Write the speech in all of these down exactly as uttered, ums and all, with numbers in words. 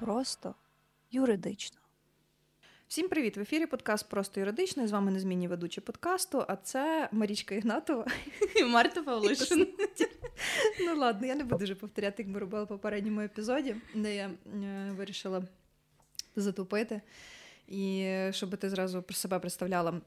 просто юридично. Всім привіт! В ефірі подкаст «Просто юридично». З вами незмінні ведучі подкасту, а це Марічка Ігнатова і Марта Павлишин. Ну ладно, я не буду вже повторяти, як ми робили в попередньому епізоді, де я вирішила затупити. І щоб ти зразу про себе представляла. Е,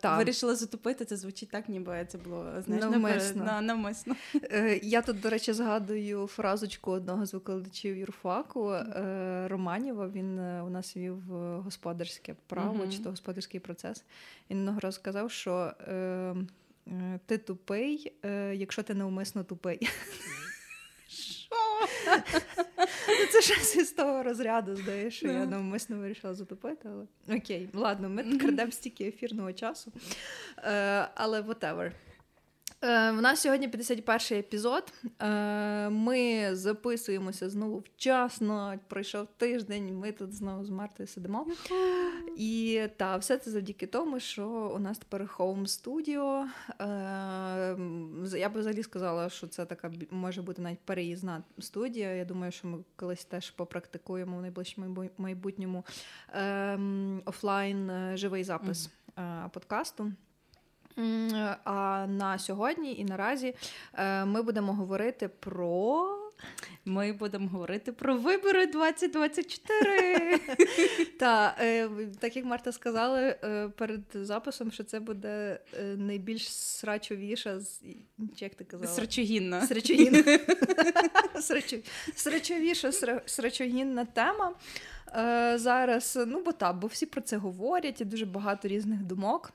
та. Вирішила затупити, це звучить так, ніби це було, знаєш, навмисно. На, навмисно. Е, я тут, до речі, згадую фразочку одного з викладачів юрфаку е, Романіва. Він у нас вів господарське право, mm-hmm. чи то господарський процес. Він одного разу сказав, що е, ти тупий, е, якщо ти навмисно тупий. Що? Це щось із того розряду, здаєш, що я навмисно вирішила затупити, але окей, ладно, ми крадемо стільки ефірного часу, е, але whatever. Е, в нас сьогодні п'ятдесят перший епізод, е, ми записуємося знову вчасно, пройшов тиждень, ми тут знову з Мартою сидимо. І та, все це завдяки тому, що у нас тепер хоум-студіо. Е, я б взагалі сказала, що це така може бути навіть переїзна студія. Я думаю, що ми колись теж попрактикуємо в найближчому майбутньому е, офлайн живий запис mm. е, подкасту. А на сьогодні і наразі ми будемо говорити про... Ми будемо говорити про вибори двадцять двадцять чотири. Та, так як Марта сказала перед записом, що це буде найбільш срачовіша, чи як ти казала? Срачогінна. Срачогінна. Срачовіша, срачогінна тема зараз. Ну, бо так, бо всі про це говорять, і дуже багато різних думок.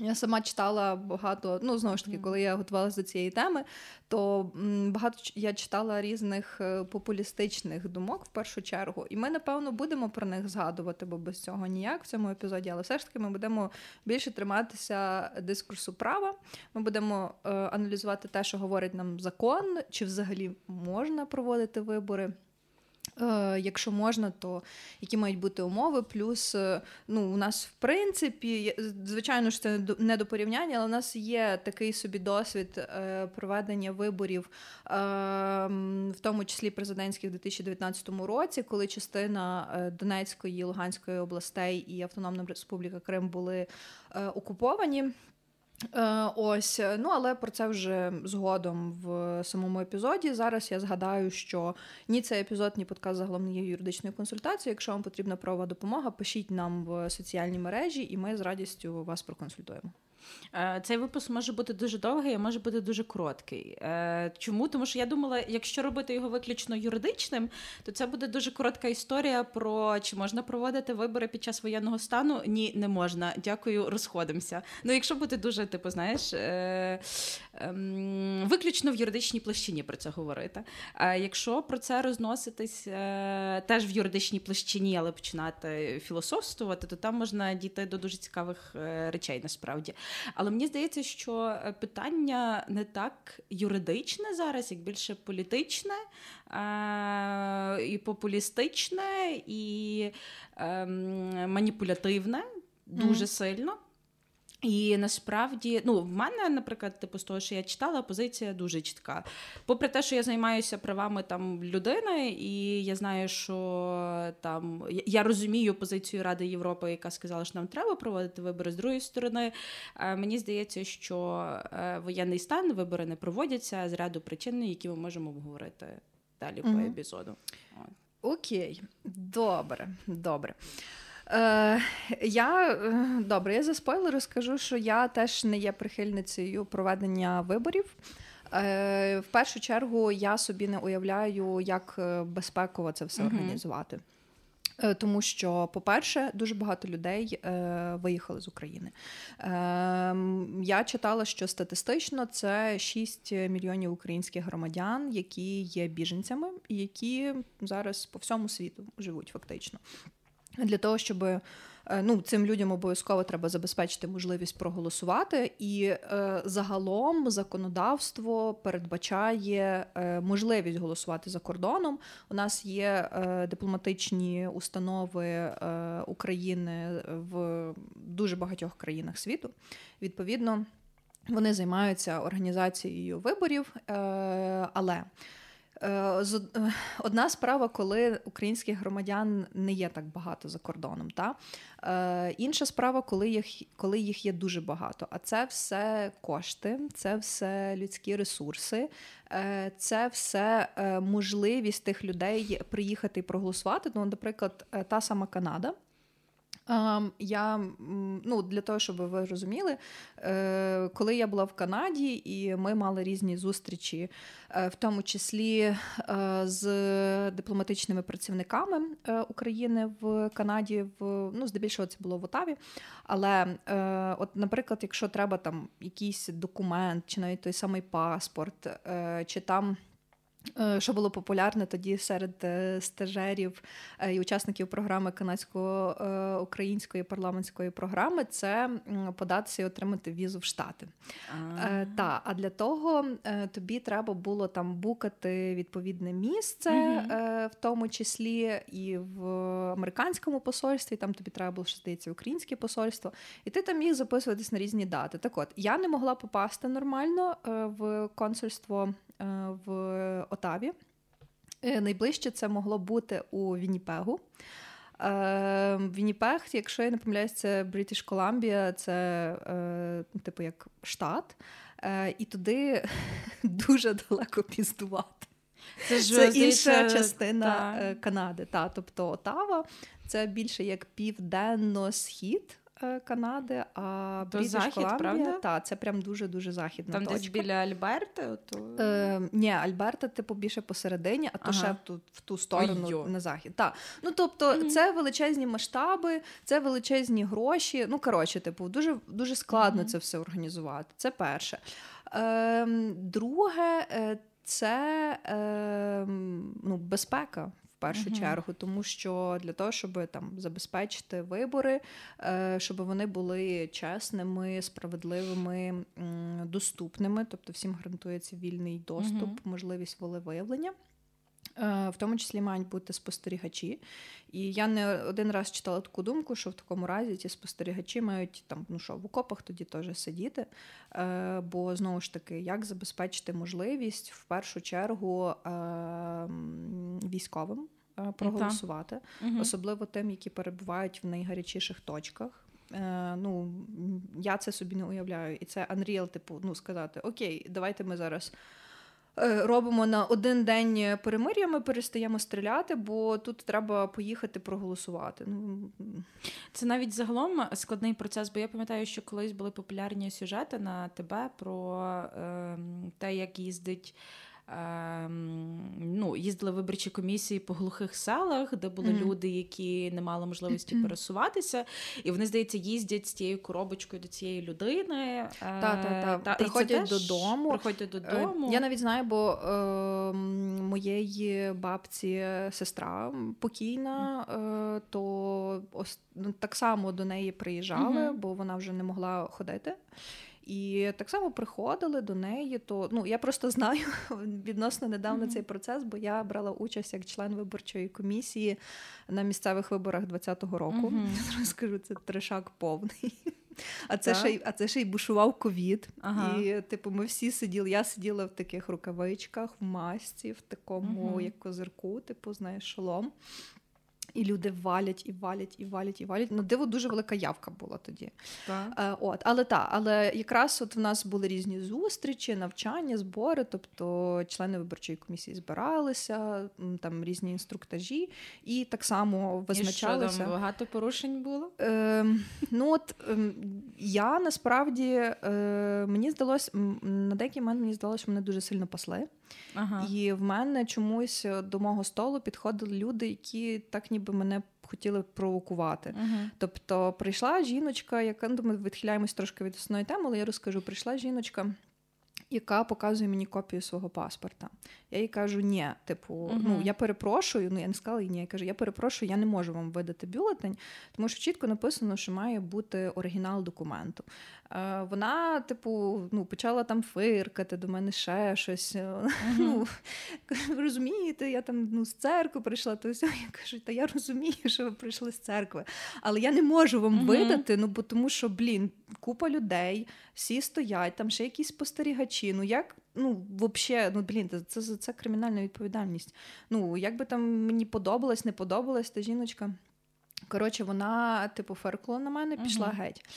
Я сама читала багато, ну, знову ж таки, коли я готувалася до цієї теми, то багато я читала різних популістичних думок в першу чергу, і ми, напевно, будемо про них згадувати, бо без цього ніяк в цьому епізоді, але все ж таки ми будемо більше триматися дискурсу права, ми будемо е, аналізувати те, що говорить нам закон, чи взагалі можна проводити вибори. Якщо можна, то які мають бути умови, плюс ну, у нас в принципі, звичайно ж це не до порівняння, але у нас є такий собі досвід проведення виборів, в тому числі президентських в дві тисячі дев'ятнадцятому році, коли частина Донецької і Луганської областей і Автономна Республіка Крим були окуповані. Ось, ну але про це вже згодом в самому епізоді. Зараз я згадаю, що ні цей епізод, ні подкаст загалом не є юридичною консультацією. Якщо вам потрібна правова допомога, пишіть нам в соціальні мережі, і ми з радістю вас проконсультуємо. Цей випуск може бути дуже довгий, а може бути дуже короткий. Чому? Тому що я думала, якщо робити його виключно юридичним, то це буде дуже коротка історія про чи можна проводити вибори під час воєнного стану. Ні, не можна. Дякую, розходимося. Ну, якщо бути дуже, типу, знаєш, е- е- виключно в юридичній площині про це говорити. А якщо про це розноситись е- теж в юридичній площині, але починати філософствувати, то там можна дійти до дуже цікавих е- речей, насправді. Але мені здається, що питання не так юридичне зараз, як більше політичне е- і популістичне, і е- маніпулятивне дуже mm-hmm. сильно. І насправді, ну, в мене, наприклад, типу з того, що я читала, позиція дуже чітка. Попри те, що я займаюся правами там людини, і я знаю, що там я розумію позицію Ради Європи, яка сказала, що нам треба проводити вибори. З другої сторони, мені здається, що воєнний стан, вибори не проводяться з ряду причин, які ми можемо обговорити далі угу. по епізоду. От. Окей, добре, добре. Е, я, добре, я за спойлер розкажу, що я теж не є прихильницею проведення виборів. Е, в першу чергу я собі не уявляю, як безпеково це все організувати. Е, тому що, по-перше, дуже багато людей е, виїхали з України. Е, я читала, що статистично це шість мільйонів українських громадян, які є біженцями, і які зараз по всьому світу живуть фактично. Для того, щоб ну, цим людям обов'язково треба забезпечити можливість проголосувати. І е, загалом законодавство передбачає е, можливість голосувати за кордоном. У нас є е, дипломатичні установи е, України в дуже багатьох країнах світу. Відповідно, вони займаються організацією виборів, е, але... Одна справа, коли українських громадян не є так багато за кордоном, та? Інша справа, коли їх, коли їх є дуже багато. А це все кошти, це все людські ресурси, це все можливість тих людей приїхати і проголосувати. Ну, наприклад, та сама Канада. Я, ну, для того, щоб ви розуміли, коли я була в Канаді, і ми мали різні зустрічі, в тому числі з дипломатичними працівниками України в Канаді, в, ну, здебільшого це було в Оттаві, але, от, наприклад, якщо треба там якийсь документ, чи навіть той самий паспорт, чи там... Що було популярне тоді серед стажерів і учасників програми канадсько-української парламентської програми, це податися і отримати візу в Штати. А-а-а. Та, а для того тобі треба було там букати відповідне місце, угу. в тому числі і в американському посольстві, там тобі треба було, що здається, українське посольство, і ти там міг записуватись на різні дати. Так от, я не могла попасти нормально в консульство в Оттаві. Найближче це могло бути у Вінніпегу. Вінніпег, якщо я не помиляюсь, це Бритиш Коламбія, це типу як штат. І туди дуже далеко піздувати. Це, це інша частина та. Канади. Та, тобто Оттава – це більше як південно-схід Канади, а Бритиш Коламбія, та, це прям дуже-дуже західна там точка. Там десь біля Альберти? Оту... Е, ні, Альберта, типу, більше посередині, а то ага. ще в ту, в ту сторону, ой-йо. На захід. Та. Ну, тобто, mm-hmm. це величезні масштаби, це величезні гроші, ну, коротше, типу, дуже, дуже складно mm-hmm. це все організувати, це перше. Е, друге, це е, ну, безпека. В першу uh-huh. чергу, тому що для того, щоб там забезпечити вибори, щоб вони були чесними, справедливими, доступними, тобто всім гарантується вільний доступ, uh-huh. можливість волевиявлення. В тому числі мають бути спостерігачі. І я не один раз читала таку думку, що в такому разі ці спостерігачі мають там, ну що, в окопах тоді теж сидіти. Бо, знову ж таки, як забезпечити можливість в першу чергу військовим проголосувати, угу. особливо тим, які перебувають в найгарячіших точках. Ну, я це собі не уявляю. І це unreal, типу, ну, сказати, окей, давайте ми зараз... робимо на один день перемир'я, ми перестаємо стріляти, бо тут треба поїхати проголосувати. Це навіть загалом складний процес, бо я пам'ятаю, що колись були популярні сюжети на ТБ про е, те, як їздить Ну, їздили виборчі комісії по глухих селах, де були mm-hmm. люди, які не мали можливості mm-hmm. пересуватися, і вони, здається, їздять з тією коробочкою до цієї людини. Та-та-та, Та, приходять додому. Приходять додому. Я навіть знаю, бо е, моєї бабці сестра покійна, е, то ос, так само до неї приїжджали, mm-hmm. бо вона вже не могла ходити. І так само приходили до неї, то ну я просто знаю відносно недавно mm-hmm. цей процес, бо я брала участь як член виборчої комісії на місцевих виборах двадцятого року. Mm-hmm. Розкажу, це трешак повний. А це, ще й, а це ще й бушував ковід. Ага. І типу, ми всі сиділи, я сиділа в таких рукавичках, в масці, в такому mm-hmm. як козирку, типу, знаєш, шолом. І люди валять, і валять, і валять, і валять. Ну, диво, дуже велика явка була тоді. Так. От, але так, але якраз от в нас були різні зустрічі, навчання, збори, тобто члени виборчої комісії збиралися, там різні інструктажі, і так само визначалися. І що, там багато порушень було? Е, ну, от, е, я, насправді, е, мені здалося, на деякий момент мені здалося, що мене дуже сильно пасли. Ага. І в мене чомусь до мого столу підходили люди, які так ніби мене хотіли провокувати. Uh-huh. Тобто прийшла жіночка, яка, ну, ми відхиляємось трошки від основної теми, але я розкажу, прийшла жіночка, яка показує мені копію свого паспорта. Я їй кажу, ні, типу, uh-huh. ну, я перепрошую, ну, я не сказала їй ні, я кажу, я перепрошую, я не можу вам видати бюлетень, тому що чітко написано, що має бути оригінал документу. вона, типу, ну, почала там фиркати, до мене ще щось. Uh-huh. Ну, розумієте, я там, ну, з церкви прийшла, то все. Я кажу, та я розумію, що ви прийшли з церкви, але я не можу вам uh-huh. видати, ну, бо тому що, блін, купа людей, всі стоять, там ще якісь спостерігачі, ну, як... Ну, взагалі, ну, блін, це, це, це кримінальна відповідальність. Ну, як би там мені подобалось, не подобалось, та жіночка. Коротше, вона, типу, феркла на мене, пішла uh-huh. геть.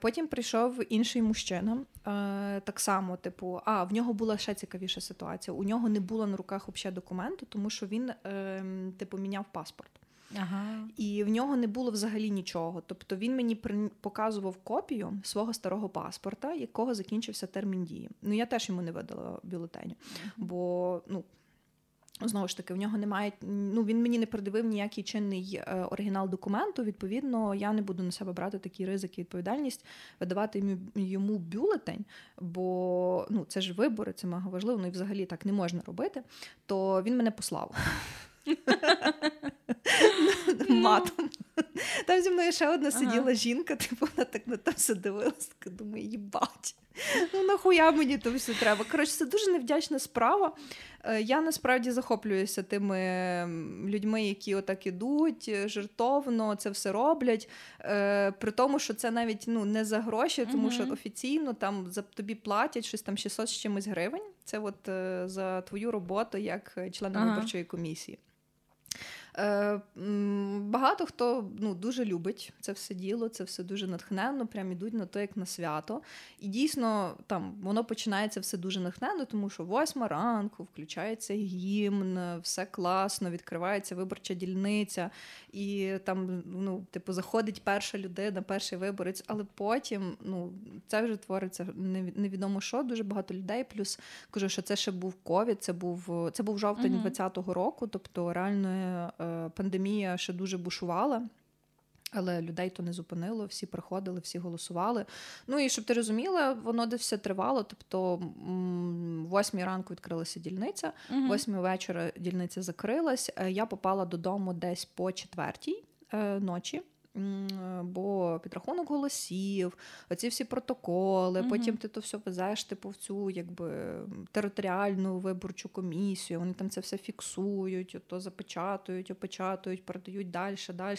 Потім прийшов інший мужчина, так само, типу, а, в нього була ще цікавіша ситуація. У нього не було на руках взагалі документу, тому що він, типу, міняв паспорт. Ага. І в нього не було взагалі нічого. Тобто він мені при... показував копію свого старого паспорта, якого закінчився термін дії. Ну, я теж йому не видала бюлетеню, ага. бо, ну, знову ж таки, в нього немає, ну, він мені не передивив ніякий чинний е, оригінал документу, відповідно, я не буду на себе брати такі ризики, відповідальність, видавати йому бюлетень, бо, ну, це ж вибори, це мега важливо, ну, і взагалі так не можна робити, то він мене послав. Матом. Там зі мною ще одна сиділа ага. жінка, типу, вона так на то все дивилась, така думаю, їбать, ну нахуя мені то все треба. Коротше, це дуже невдячна справа. Я насправді захоплююся тими людьми, які отак ідуть, жертовно це все роблять, при тому, що це навіть, ну, не за гроші, тому що офіційно там за тобі платять щось там шістсот з чимось гривень, це от за твою роботу як члена ага. виборчої комісії. Багато хто, ну, дуже любить це все діло, це все дуже натхненно, прям ідуть на то, як на свято. І дійсно, там, воно починається все дуже натхненно, тому що восьма ранку, включається гімн, все класно, відкривається виборча дільниця, і там, ну, типу, заходить перша людина, перший виборець, але потім, ну, це вже твориться невідомо що, дуже багато людей, плюс, кажу, що це ще був ковід, це був, це був жовтень двадцятого року, тобто, реально, пандемія ще дуже бушувала, але людей то не зупинило, всі приходили, всі голосували. Ну і щоб ти розуміла, воно десь все тривало, тобто в восьмій ранку відкрилася дільниця, в восьмій вечора дільниця закрилась, я попала додому десь по четвертій ночі, бо підрахунок голосів, оці всі протоколи, mm-hmm. потім ти то все везеш типу в цю якби територіальну виборчу комісію, вони там це все фіксують, то запечатують, опечатують, передають далі, далі.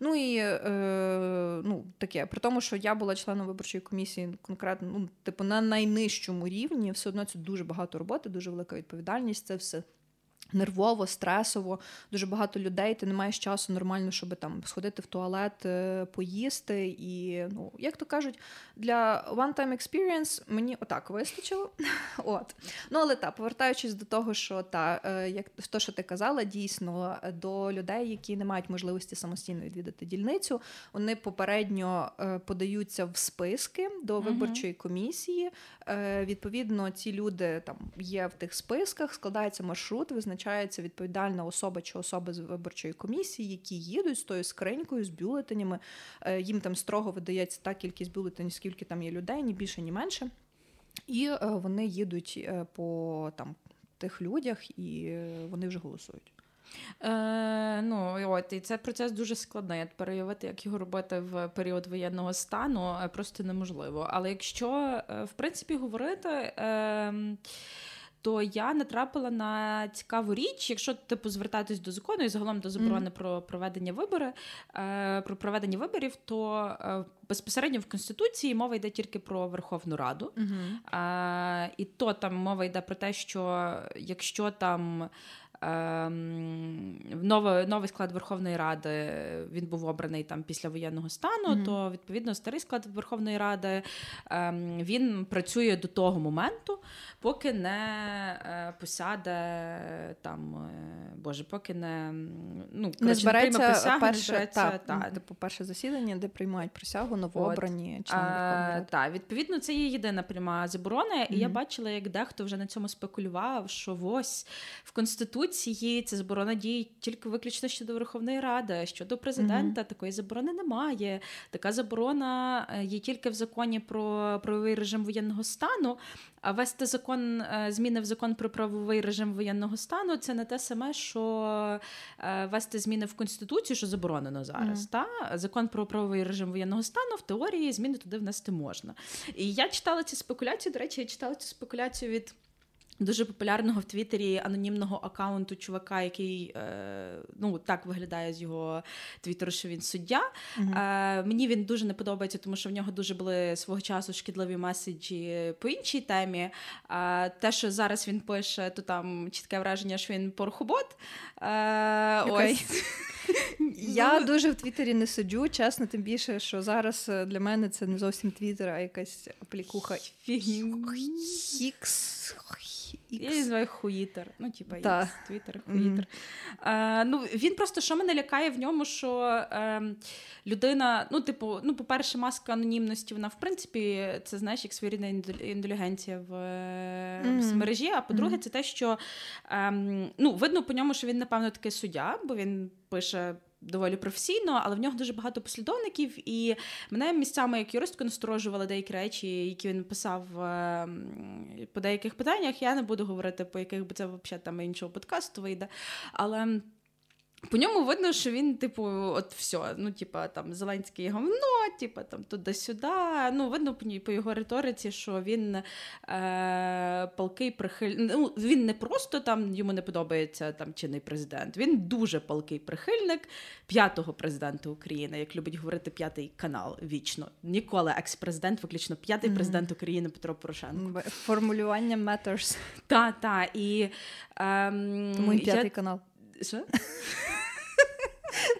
Ну і е, ну, таке, при тому, що я була членом виборчої комісії конкретно, ну, типу на найнижчому рівні, все одно це дуже багато роботи, дуже велика відповідальність, це все нервово, стресово, дуже багато людей, ти не маєш часу нормально, щоб там сходити в туалет, поїсти і, ну, як то кажуть, для one-time experience мені отак вистачило. От. Ну, але та, повертаючись до того, що та, як то, що ти казала, дійсно, до людей, які не мають можливості самостійно відвідати дільницю, вони попередньо подаються в списки до виборчої комісії, відповідно, ці люди там є в тих списках, складається маршрут, визначається відповідальна особа чи особи з виборчої комісії, які їдуть з тою скринькою, з бюлетенями. Їм там строго видається та кількість бюлетенів, скільки там є людей, ні більше, ні менше. І вони їдуть по там тих людях, і вони вже голосують. Е, ну, от, і це процес дуже складний. Переявити, як його робити в період воєнного стану, просто неможливо. Але якщо, в принципі, говорити... Е, то я натрапила на цікаву річ, якщо, типу, звертатись до закону і загалом до заборони mm-hmm. про проведення вибори, е, про проведення виборів, то е, безпосередньо в Конституції мова йде тільки про Верховну Раду. Mm-hmm. Е, і то там мова йде про те, що якщо там Новий, новий склад Верховної Ради, він був обраний там після воєнного стану, mm-hmm. то, відповідно, старий склад Верховної Ради, він працює до того моменту, поки не посяде там, боже, поки не, ну, коротше, не збереться не присягу, перше, не збереться, та, та. Типу, перше засідання, де приймають присягу новообрані члени Верховної Ради. Так, відповідно, це є єдина пряма заборона, mm-hmm. і я бачила, як дехто вже на цьому спекулював, що ось в Конституції цієї, це заборона діє тільки виключно щодо Верховної Ради, щодо президента, mm-hmm. такої заборони немає. Така заборона є тільки в законі про правовий режим воєнного стану, а вести закон, зміни в закон про правовий режим воєнного стану, це не те саме, що що вести зміни в Конституцію, що заборонено зараз. Mm. Та? Закон про правовий режим воєнного стану, в теорії зміни туди внести можна. І я читала ці спекуляції, до речі, я читала цю спекуляцію від дуже популярного в Твіттері анонімного акаунту чувака, який, е, ну, так виглядає з його Твіттеру, що він суддя. Mm-hmm. Е, мені він дуже не подобається, тому що в нього дуже були свого часу шкідливі меседжі по іншій темі. Е, те, що зараз він пише, то там чітке враження, що він порхобот. Е, ой. Я дуже в Твіттері не сиджу, чесно, тим більше, що зараз для мене це не зовсім Твіттер, а якась аплікуха. Хікс. Я її зваю хуїтер. Ну, типа, ікс, Твіттер, хуїтер. Mm-hmm. Е, ну, він просто, що мене лякає в ньому, що е, людина, ну, типу, ну, по-перше, маска анонімності, вона, в принципі, це, знаєш, як своєрідна індулігенція в, mm-hmm. в мережі, а по-друге, mm-hmm. це те, що, е, ну, видно по ньому, що він, напевно, такий суддя, бо він пише доволі професійно, але в нього дуже багато послідовників, і мене місцями як юристку насторожували деякі речі, які він писав по деяких питаннях. Я не буду говорити, по яких, бо це взагалі там іншого подкасту вийде, але по ньому видно, що він, типу, от все, ну, типа, там, Зеленський говно, типа, там, туди-сюди, ну, видно по його риториці, що він е- палкий прихильник, ну, він не просто, там, йому не подобається, там, чинний президент, він дуже палкий прихильник п'ятого президента України, як любить говорити п'ятий канал вічно, ніколи екс-президент, виключно п'ятий mm-hmm. президент України Петро Порошенко. Формулювання matters. Та, та, і... Е-м, Тому і п'ятий я... канал. Що?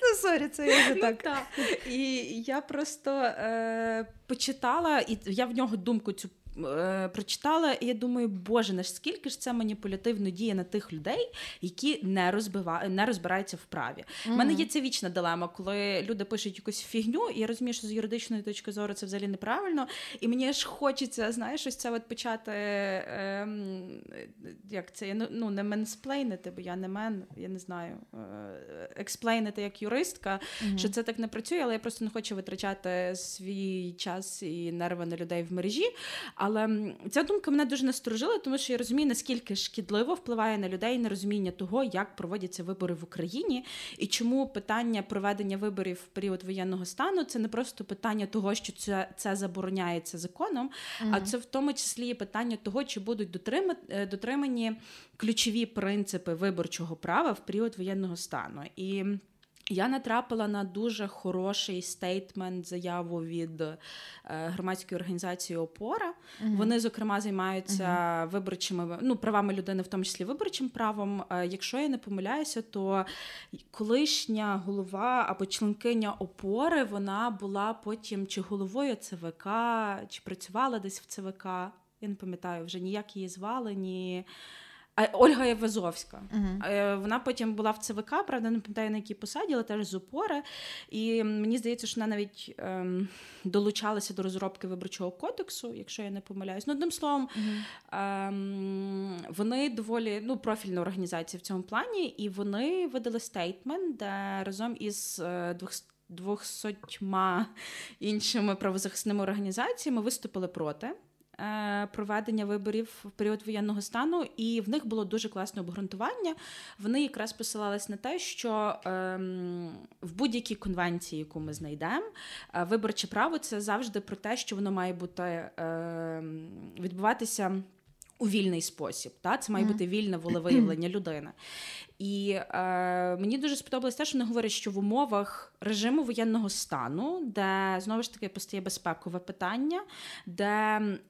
Ну, сорі, це я вже так. Ну, та. І я просто е, почитала, і я в нього думку цю е, прочитала, і я думаю, боже, наскільки ж це маніпулятивно діє на тих людей, які не, розбива... не розбираються в праві. У mm-hmm. мене є ця вічна дилема, коли люди пишуть якусь фігню, і я розумію, що з юридичної точки зору це взагалі неправильно, і мені ж хочеться, знаєш, ось це от почати, е, як це, ну, не менсплейнити, бо я не мен, я не знаю, е, експлейнити як юристка, mm-hmm. що це так не працює, але я просто не хочу витрачати свій час і нерви на людей в мережі. Але ця думка мене дуже насторожила, тому що я розумію, наскільки шкідливо впливає на людей нерозуміння того, як проводяться вибори в Україні, і чому питання проведення виборів в період воєнного стану – це не просто питання того, що це, це забороняється законом, mm-hmm. а це в тому числі питання того, чи будуть дотримати, дотримані ключові принципи виборчого права в період воєнного стану. І я натрапила на дуже хороший стейтмент, заяву від е, громадської організації «Опора». Uh-huh. Вони, зокрема, займаються uh-huh. виборчими, ну, правами людини, в тому числі виборчим правом. Е, якщо я не помиляюся, то колишня голова або членкиня «Опори», вона була потім чи головою ЦВК, чи працювала десь в ЦВК. Я не пам'ятаю, вже ніяк її звали, ні... Ольга Явазовська. Uh-huh. Вона потім була в ЦВК, правда, не пам'ятаю, на якій посаді, але теж з «Опори». І мені здається, що вона навіть ем, долучалася до розробки Виборчого кодексу, якщо я не помиляюсь. Ну, одним словом, uh-huh. ем, вони доволі, ну, профільна організація в цьому плані, і вони видали стейтмент, де разом із двохсот двохсотьма іншими правозахисними організаціями виступили проти проведення виборів в період воєнного стану, і в них було дуже класне обґрунтування. Вони якраз посилались на те, що ем, в будь-якій конвенції, яку ми знайдемо, виборче право – це завжди про те, що воно має бути ем, відбуватися у вільний спосіб. Та? Це має mm-hmm. бути вільне волевиявлення людини. І е, мені дуже сподобалось те, що вони говорять, що в умовах режиму воєнного стану, де, знову ж таки, постає безпекове питання, де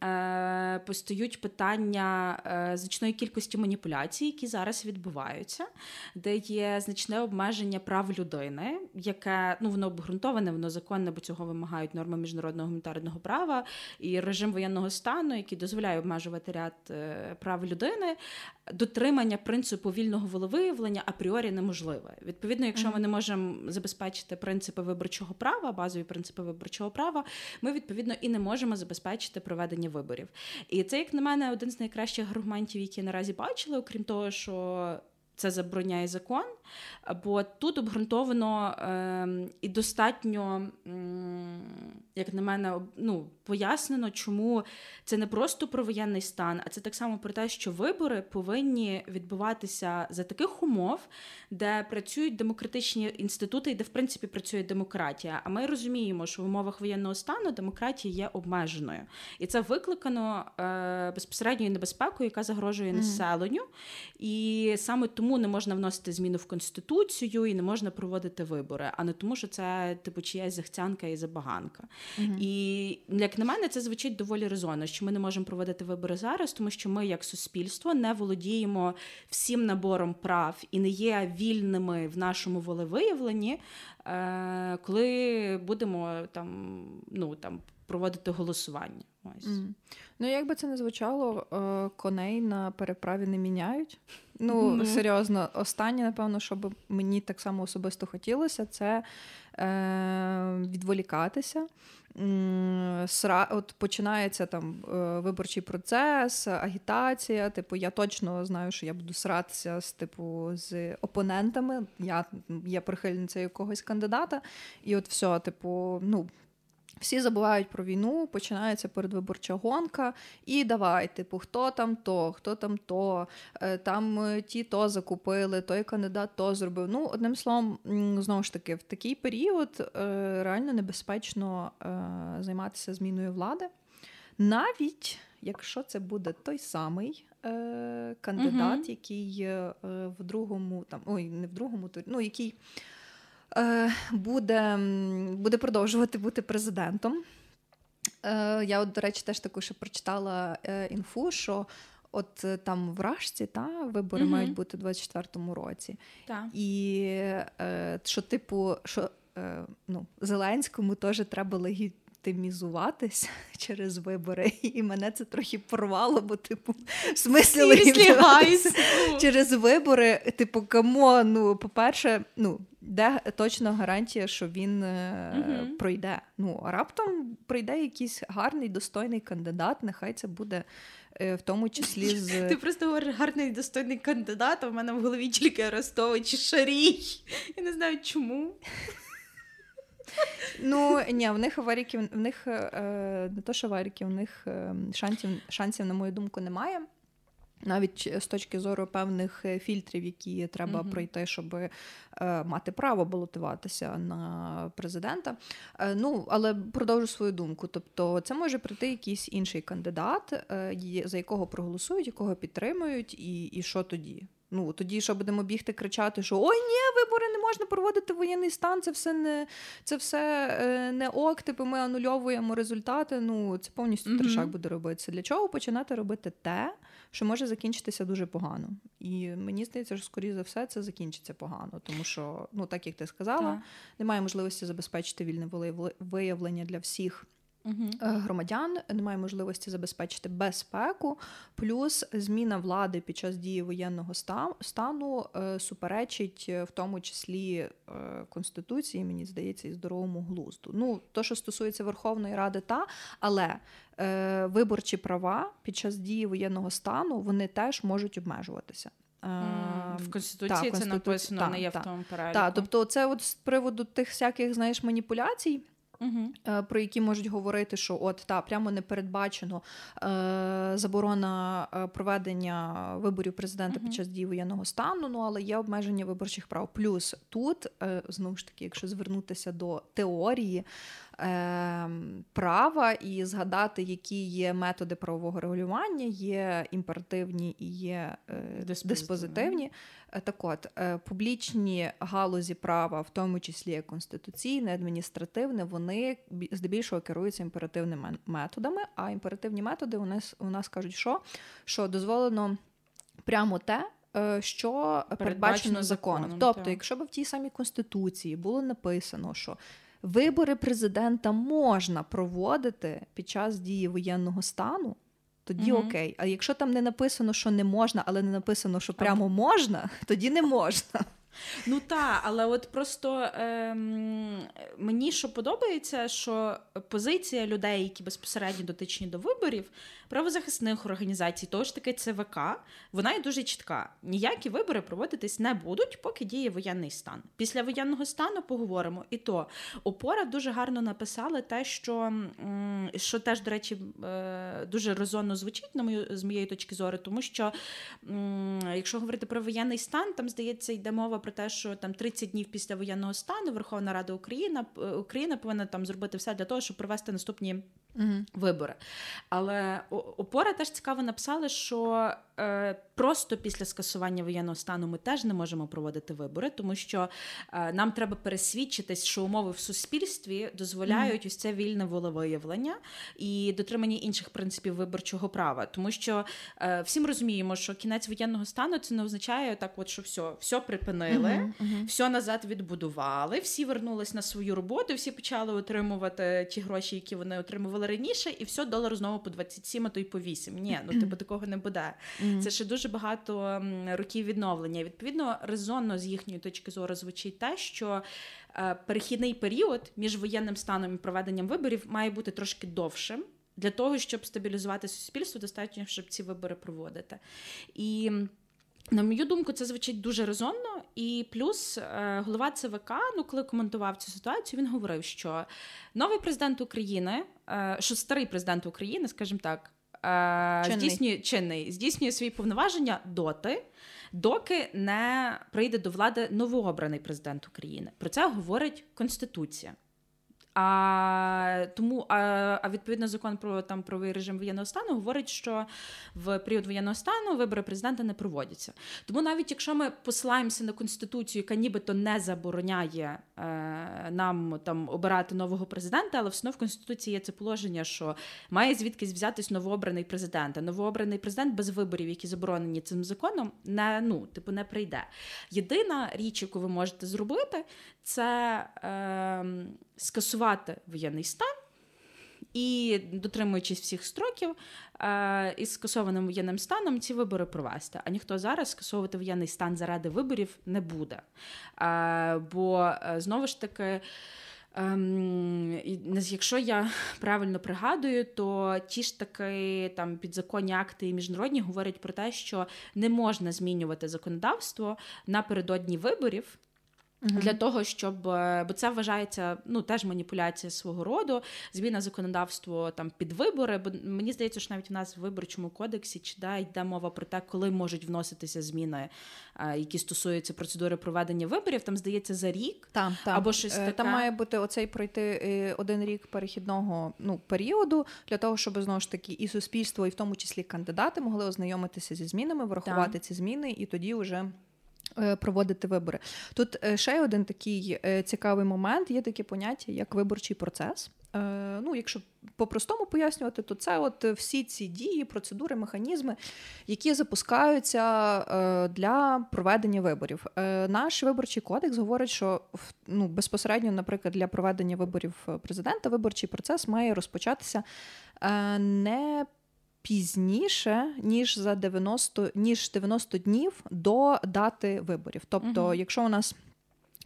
е, постають питання е, значної кількості маніпуляцій, які зараз відбуваються, де є значне обмеження прав людини, яке, ну, воно обґрунтоване, воно законне, бо цього вимагають норми міжнародного гуманітарного права, і режим воєнного стану, який дозволяє обмежувати ряд е, прав людини, дотримання принципу вільного волевиявлення апріорі неможливе. Відповідно, якщо ми не можемо забезпечити принципи виборчого права, базові принципи виборчого права, ми, відповідно, і не можемо забезпечити проведення виборів. І це, як на мене, один з найкращих аргументів, які я наразі бачила, окрім того, що це забороняє закон, бо тут обґрунтовано е, і достатньо, е, як на мене, ну, пояснено, чому це не просто про воєнний стан, а це так само про те, що вибори повинні відбуватися за таких умов, де працюють демократичні інститути і де, в принципі, працює демократія. А ми розуміємо, що в умовах воєнного стану демократія є обмеженою. І це викликано е, безпосередньою небезпекою, яка загрожує mm. населенню. І саме тому не можна вносити зміну в Конституцію і не можна проводити вибори, а не тому, що це типу чиясь захцянка і забаганка. Mm-hmm. І, як на мене, це звучить доволі резонно, що ми не можемо проводити вибори зараз, тому що ми, як суспільство, не володіємо всім набором прав і не є вільними в нашому волевиявленні, е- коли будемо там, ну, там, проводити голосування. Ось. Mm. Ну, як би це не звучало, коней на переправі не міняють. Ну, mm. серйозно, останнє, напевно, що б мені так само особисто хотілося, це е- відволікатися. От починається там виборчий процес, агітація, типу, я точно знаю, що я буду сратися з, типу, з опонентами, я є прихильниця якогось кандидата, і от все, типу, ну, всі забувають про війну, починається передвиборча гонка, і давай, типу, хто там то, хто там то, там ті то закупили, той кандидат то зробив. Ну, одним словом, знову ж таки, в такий період реально небезпечно займатися зміною влади, навіть якщо це буде той самий кандидат, угу. який в другому, там, ой, не в другому, ну, який... Буде, буде продовжувати бути президентом. Я, от, до речі, теж таку ще прочитала інфу, що от там в Рашці та, вибори mm-hmm. мають бути у двадцять четвертому році. Да. І що, типу, що, ну, Зеленському теж треба легітимізувати оптимізуватися через вибори, і мене це трохи порвало, бо, типу, в смислі легітимізуватися через вибори, типу, камон, ну, по-перше, ну, де точно гарантія, що він угу. пройде. Ну, а раптом прийде якийсь гарний, достойний кандидат, нехай це буде в тому числі з... Ти просто говориш гарний, достойний кандидат, а в мене в голові тільки Арестович і Шарій. Я не знаю, чому. Ну, ні, в них аваріків, в них е, не то, що аваріків, в них е, шансів, шансів, на мою думку, немає. Навіть з точки зору певних фільтрів, які треба mm-hmm. пройти, щоб е, мати право балотуватися на президента. Е, ну, але продовжу свою думку. Тобто це може прийти якийсь інший кандидат, е, за якого проголосують, якого підтримують, і, і що тоді? Ну, тоді, що будемо бігти, кричати, що «Ой, ні, вибори не можна проводити, воєнний стан, це все не, це все, е, не ок, типу, ми анульовуємо результати». Ну, це повністю mm-hmm. трешак буде робитися. Для чого починати робити те, що може закінчитися дуже погано? І мені здається, що, скоріше за все, це закінчиться погано. Тому що, ну, так, як ти сказала, yeah. немає можливості забезпечити вільне волевиявлення для всіх Uh-huh. громадян, немає можливості забезпечити безпеку, плюс зміна влади під час дії воєнного стану е, суперечить в тому числі е, Конституції, мені здається, і здоровому глузду. Ну, то, що стосується Верховної Ради, та, але е, виборчі права під час дії воєнного стану, вони теж можуть обмежуватися. Mm, в Конституції та, це Конститу... написано, та, не є та, в тому переліку. Так, тобто це от з приводу тих всяких, знаєш, маніпуляцій, Uh-huh. про які можуть говорити, що от та прямо не передбачено е, заборона проведення виборів президента uh-huh. під час дії воєнного стану, ну але є обмеження виборчих прав. Плюс тут, е, знову ж таки, якщо звернутися до теорії е, права і згадати, які є методи правового регулювання, є імперативні і є е, диспозитивні. диспозитивні. Так от, е, публічні галузі права, в тому числі конституційне, адміністративне, вони Вони здебільшого керуються імперативними методами, а імперативні методи у нас, у нас кажуть, що? Що дозволено прямо те, що передбачено, передбачено законом. законом. Тобто, так. якщо б в тій самій Конституції було написано, що вибори президента можна проводити під час дії воєнного стану, тоді угу. окей. А якщо там не написано, що не можна, але не написано, що прямо можна, тоді не можна. Ну так, але от просто ем, мені що подобається, що позиція людей, які безпосередньо дотичні до виборів, правозахисних організацій, того ж таки ЦВК, вона є дуже чітка. Ніякі вибори проводитись не будуть, поки діє воєнний стан. Після воєнного стану поговоримо. І то Опора дуже гарно написала те, що, що теж, до речі, дуже резонно звучить, на мою, з моєї точки зору, тому що, якщо говорити про воєнний стан, там, здається, йде мова про те, що там тридцять днів після воєнного стану Верховна Рада України, Україна повинна там зробити все для того, щоб провести наступні угу. вибори. Але Опора теж цікаво написала, що е, просто після скасування воєнного стану ми теж не можемо проводити вибори, тому що е, нам треба пересвідчитись, що умови в суспільстві дозволяють угу. ось це вільне волевиявлення і дотримання інших принципів виборчого права. Тому що е, всім розуміємо, що кінець воєнного стану це не означає так, от, що все, все припинили, угу, угу. все назад відбудували, всі вернулись на свою роботу, всі почали отримувати ті гроші, які вони отримували раніше, і все, долар знову по двадцять сім, а то й по вісім. Ні, ну типу такого не буде. Mm-hmm. Це ще дуже багато років відновлення. Відповідно, резонно з їхньої точки зору звучить те, що е, перехідний період між воєнним станом і проведенням виборів має бути трошки довшим, для того, щоб стабілізувати суспільство, достатньо, щоб ці вибори проводити. І, на мою думку, це звучить дуже резонно, і плюс е, голова ЦВК, ну, коли коментував цю ситуацію, він говорив, що новий президент України, е, що старий президент України, скажімо так, е, чинний. Здійснює, чинний, здійснює свої повноваження доти, доки не прийде до влади новообраний президент України. Про це говорить Конституція. А тому, а, а відповідно, закон про там правовий режим воєнного стану говорить, що в період воєнного стану вибори президента не проводяться. Тому навіть якщо ми посилаємося на Конституцію, яка нібито не забороняє е, нам там обирати нового президента, але все одно в Конституції є це положення, що має звідкись взятись новообраний президент. А новообраний президент без виборів, які заборонені цим законом, не ну типу не прийде. Єдина річ, яку ви можете зробити, це е, скасувати воєнний стан і, дотримуючись всіх строків, із скасованим воєнним станом ці вибори провести. А ніхто зараз скасовувати воєнний стан заради виборів не буде. Бо, знову ж таки, якщо я правильно пригадую, то ті ж таки там підзаконні акти і міжнародні говорять про те, що не можна змінювати законодавство напередодні виборів, для того, щоб... Бо це вважається, ну, теж маніпуляція свого роду, зміна законодавства там, під вибори. Бо мені здається, що навіть у нас в Виборчому кодексі чи, да, йде мова про те, коли можуть вноситися зміни, які стосуються процедури проведення виборів. Там, здається, за рік. Там, там. Або щось таке. Там має бути оцей пройти один рік перехідного, ну, періоду, для того, щоб, знову ж таки, і суспільство, і в тому числі кандидати могли ознайомитися зі змінами, врахувати там ці зміни, і тоді вже... проводити вибори. Тут ще один такий цікавий момент. Є таке поняття, як виборчий процес. Ну, якщо по-простому пояснювати, то це от всі ці дії, процедури, механізми, які запускаються для проведення виборів. Наш Виборчий кодекс говорить, що, ну, безпосередньо, наприклад, для проведення виборів президента виборчий процес має розпочатися не пізніше, ніж за дев'яносто, ніж дев'яносто днів до дати виборів. Тобто, угу. якщо у нас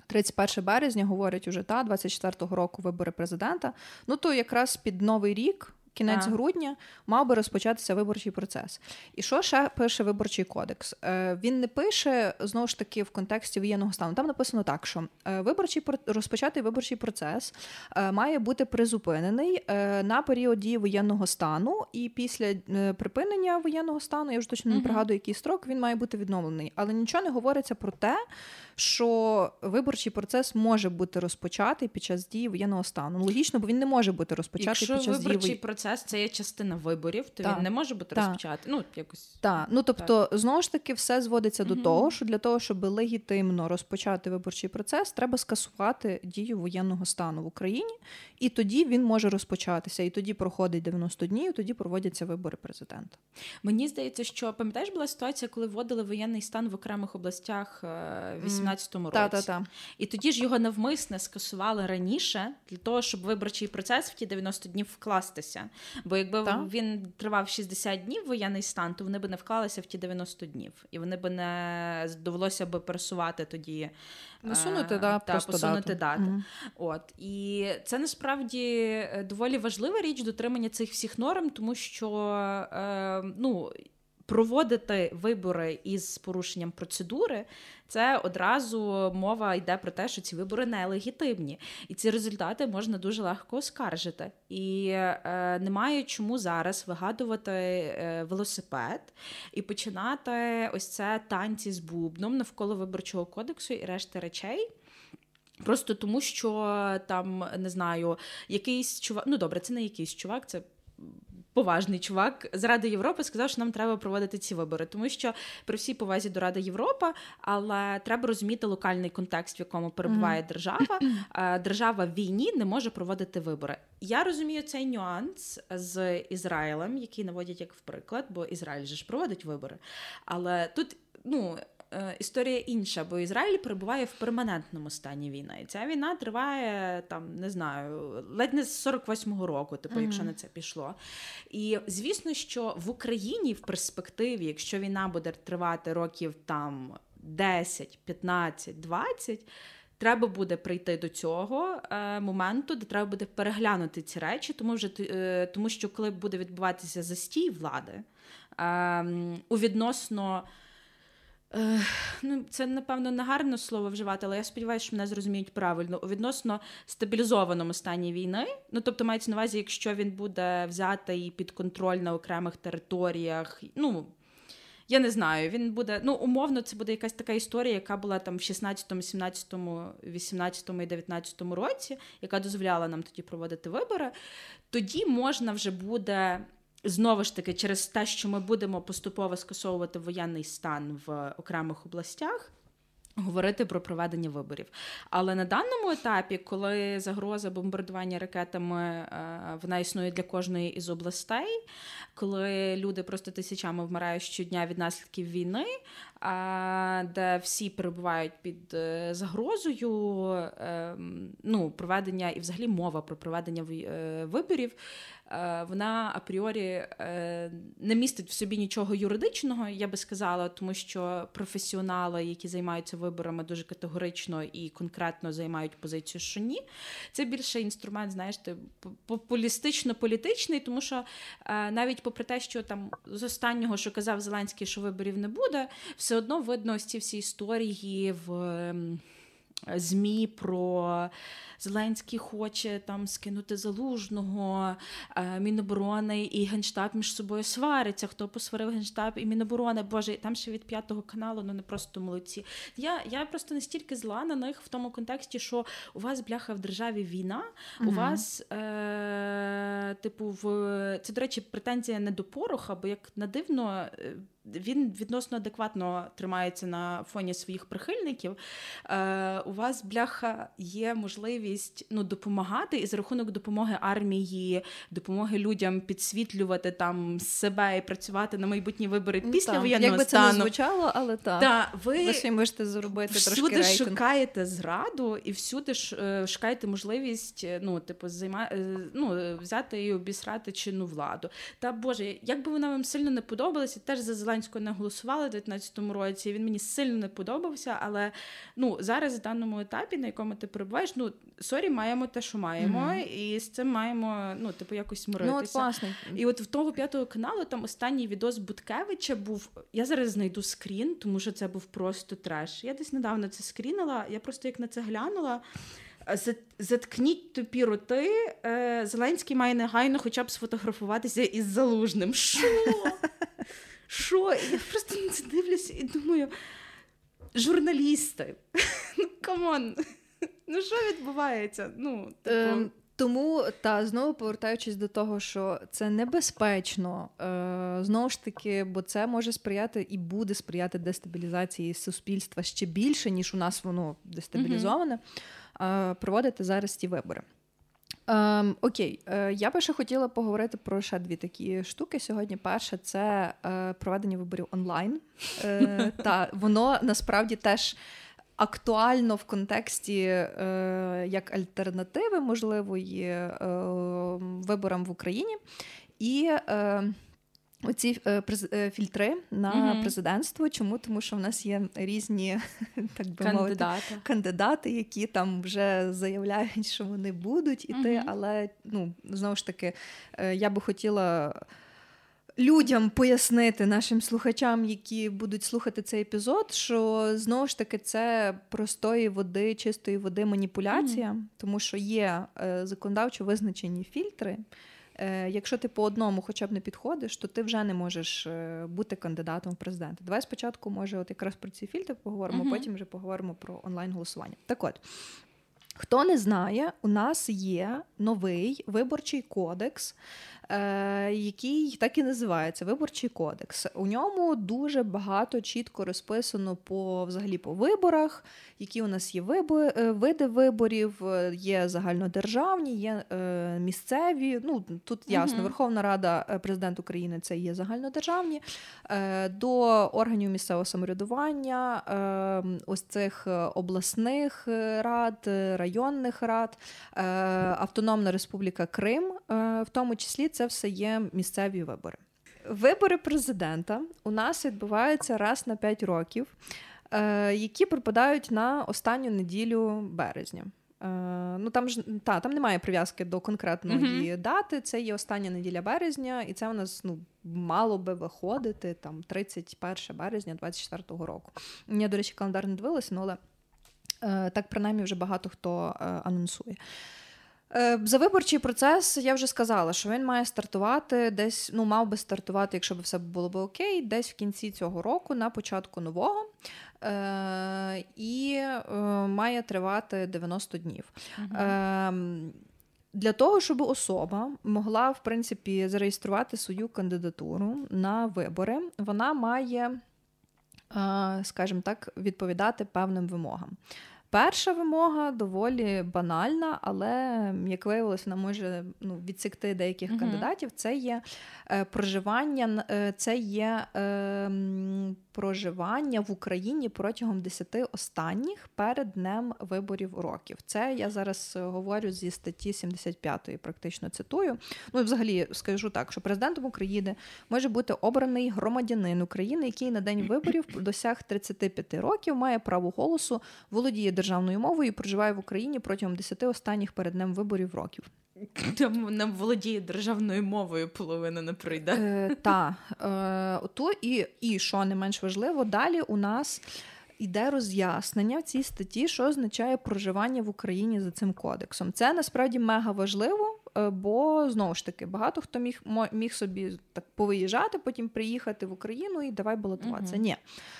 тридцять перше березня, говорять уже, та, двадцять четвертого року вибори президента, ну то якраз під Новий рік, кінець а. грудня, мав би розпочатися виборчий процес. І що ще пише Виборчий кодекс? Він не пише, знову ж таки, в контексті воєнного стану. Там написано так, що виборчий, розпочатий виборчий процес має бути призупинений на період дії воєнного стану, і після припинення воєнного стану, я вже точно не пригадую, який строк, він має бути відновлений. Але нічого не говориться про те, що виборчий процес може бути розпочатий під час дії воєнного стану. Логічно, бо він не може бути розпочатий під час дії воєнного стану. Це, це є частина виборів, то та. Він не може бути та. розпочатий. Ну, якось... та. Ну, тобто, так. знову ж таки, все зводиться угу. до того, що для того, щоб легітимно розпочати виборчий процес, треба скасувати дію воєнного стану в Україні, і тоді він може розпочатися, і тоді проходить дев'яносто днів, і тоді проводяться вибори президента. Мені здається, що, пам'ятаєш, була ситуація, коли вводили воєнний стан в окремих областях в вісімнадцятому році? Та-та-та. І тоді ж його навмисне скасували раніше, для того, щоб виборчий процес в ті дев'яносто днів вкластися. Бо якби так? він тривав шістдесят днів воєнний стан, то вони б не вклалися в ті дев'яносто днів. І вони б не довелося б пересувати тоді. Насунути, е- да, та, посунути дату. дату. Mm. От. І це насправді доволі важлива річ дотримання цих всіх норм, тому що е- ну, проводити вибори із порушенням процедури, це одразу мова йде про те, що ці вибори нелегітимні. І ці результати можна дуже легко оскаржити. І е, немає чому зараз вигадувати е, велосипед і починати ось це танці з бубном навколо Виборчого кодексу і решти речей. Просто тому, що там, не знаю, якийсь чувак... Ну добре, це не якийсь чувак, це... поважний чувак з Ради Європи сказав, що нам треба проводити ці вибори. Тому що при всій повазі до Ради Європи, але треба розуміти локальний контекст, в якому перебуває mm-hmm. держава. Держава в війні не може проводити вибори. Я розумію цей нюанс з Ізраїлем, який наводять як в приклад, бо Ізраїль же ж проводить вибори. Але тут, ну... історія інша, бо Ізраїль перебуває в перманентному стані війни. І ця війна триває, там, не знаю, ледь не з сорок восьмого року, типу, mm-hmm. якщо на це пішло. І, звісно, що в Україні в перспективі, якщо війна буде тривати років там десять, п'ятнадцять, двадцять, треба буде прийти до цього е, моменту, де треба буде переглянути ці речі, тому, вже, е, тому що коли буде відбуватися застій влади, е, у відносно ну, це, напевно, не гарне слово вживати, але я сподіваюся, що мене зрозуміють правильно. У відносно стабілізованому стані війни, ну, тобто, мається на увазі, якщо він буде взятий під контроль на окремих територіях, ну, я не знаю, він буде, ну, умовно, це буде якась така історія, яка була там в шістнадцятому, сімнадцятому, вісімнадцятому і дев'ятнадцятому році, яка дозволяла нам тоді проводити вибори, тоді можна вже буде... Знову ж таки, через те, що ми будемо поступово скасовувати воєнний стан в окремих областях, говорити про проведення виборів. Але на даному етапі, коли загроза бомбардування ракетами, вона існує для кожної із областей, коли люди просто тисячами вмирають щодня від наслідків війни, де всі перебувають під загрозою, ну, проведення і взагалі мова про проведення виборів, вона апріорі не містить в собі нічого юридичного, я би сказала, тому що професіонали, які займаються виборами, дуже категорично і конкретно займають позицію, що ні. Це більше інструмент, знаєш, популістично-політичний, тому що навіть попри те, що там з останнього, що казав Зеленський, що виборів не буде, все одно видно ось ці всі історії в ЗМІ про Зеленський хоче там скинути Залужного, Міноборони і Генштаб між собою свариться, хто посварив Генштаб і Міноборони, боже, там ще від п'ятого каналу, ну не просто молодці. Я, я просто настільки зла на них в тому контексті, що у вас, бляха, в державі війна, угу. у вас, е, типу, в... це, до речі, претензія не до Пороха, бо як на дивно... він відносно адекватно тримається на фоні своїх прихильників. Е, у вас, бляха, є можливість ну, допомагати, і за рахунок допомоги армії, допомоги людям підсвітлювати там себе і працювати на майбутні вибори після там, воєнного якби стану. Якби це не звучало, але так. Та, ви Лише можете заробити трошки рейтинг. Всюди шукаєте зраду, і всюди ш, шукаєте можливість ну, типу, займа... ну, взяти і обісрати чинну владу. Та, Боже, як би вона вам сильно не подобалася, теж за Зеленського не голосували в дев'ятнадцятому році, він мені сильно не подобався, але ну, зараз в даному етапі, на якому ти перебуваєш, ну, сорі, маємо те, що маємо, mm-hmm. і з цим маємо, ну, типу, якось миритися. Ну, і от в того п'ятого каналу там останній відос Буткевича був, я зараз знайду скрін, тому що це був просто треш. Я десь недавно це скрінила, я просто як на це глянула, заткніть тупі роти, Зеленський має негайно хоча б сфотографуватися із Залужним. Що? Що? Я просто на це дивлюся і думаю, журналісти, ну камон, ну що відбувається? Ну, типу... е, тому, та, знову повертаючись до того, що це небезпечно, е, знову ж таки, бо це може сприяти і буде сприяти дестабілізації суспільства ще більше, ніж у нас воно дестабілізоване, mm-hmm. е, проводити зараз ті вибори. Ем, окей, е, я би ще хотіла поговорити про ще дві такі штуки сьогодні. Перше, це е, проведення виборів онлайн. Е, та, воно насправді теж актуально в контексті е, як альтернативи можливої е, виборам в Україні. І е, оці е, е, фільтри на mm-hmm. президентство. Чому? Тому що в нас є різні, так би кандидати. мовити, кандидати, які там вже заявляють, що вони будуть іти, mm-hmm. але, ну, знову ж таки, е, я би хотіла людям пояснити, нашим слухачам, які будуть слухати цей епізод, що, знову ж таки, це простої води, чистої води маніпуляція, mm-hmm. тому що є е, законодавчо визначені фільтри. Якщо ти по одному хоча б не підходиш, то ти вже не можеш бути кандидатом в президенти. Давай спочатку, може, от якраз про ці фільтри поговоримо, uh-huh. потім вже поговоримо про онлайн-голосування. Так от, хто не знає, у нас є новий виборчий кодекс, який так і називається Виборчий кодекс. У ньому дуже багато чітко розписано по, взагалі, по виборах, які у нас є вибори, види виборів, є загальнодержавні, є е, місцеві. Ну, тут ясно, угу. Верховна Рада, Президент України – це є загальнодержавні. Е, до органів місцевого самоврядування, е, ось цих обласних рад, районних рад, е, Автономна Республіка Крим, е, в тому числі це все є місцеві вибори. Вибори президента у нас відбуваються раз на п'ять років, які припадають на останню неділю березня. Ну, там ж та, там немає прив'язки до конкретної mm-hmm. дати, це є остання неділя березня, і це у нас, ну, мало би виходити там тридцять перше березня двадцять четвертого року. Я, до речі, календар не дивилася, але так принаймні вже багато хто анонсує. За виборчий процес я вже сказала, що він має стартувати десь, ну, мав би стартувати, якщо б все було б окей, десь в кінці цього року, на початку нового, е- і е- має тривати дев'яносто днів. Угу. Е- Для того, щоб особа могла, в принципі, зареєструвати свою кандидатуру на вибори, вона має, е- скажімо так, відповідати певним вимогам. Перша вимога доволі банальна, але, як виявилось, вона може, ну, відсікти деяких mm-hmm. кандидатів. Це є е, проживання, е, це є е, проживання в Україні протягом десяти останніх перед днем виборів років. Це я зараз говорю зі статті сімдесят п'ятої, практично цитую. Ну і взагалі скажу так, що президентом України може бути обраний громадянин України, який на день виборів досяг тридцяти п'яти років, має право голосу, володіє державною мовою і проживає в Україні протягом десяти останніх перед днем виборів років. Там нам володіє державною мовою, половина не пройде. Е, та. Е, то і, і, що не менш важливо, далі у нас іде роз'яснення в цій статті, що означає проживання в Україні за цим кодексом. Це насправді мега важливо, бо, знову ж таки, багато хто міг, міг собі так повиїжджати, потім приїхати в Україну і давай балотуватися. Угу. Ні.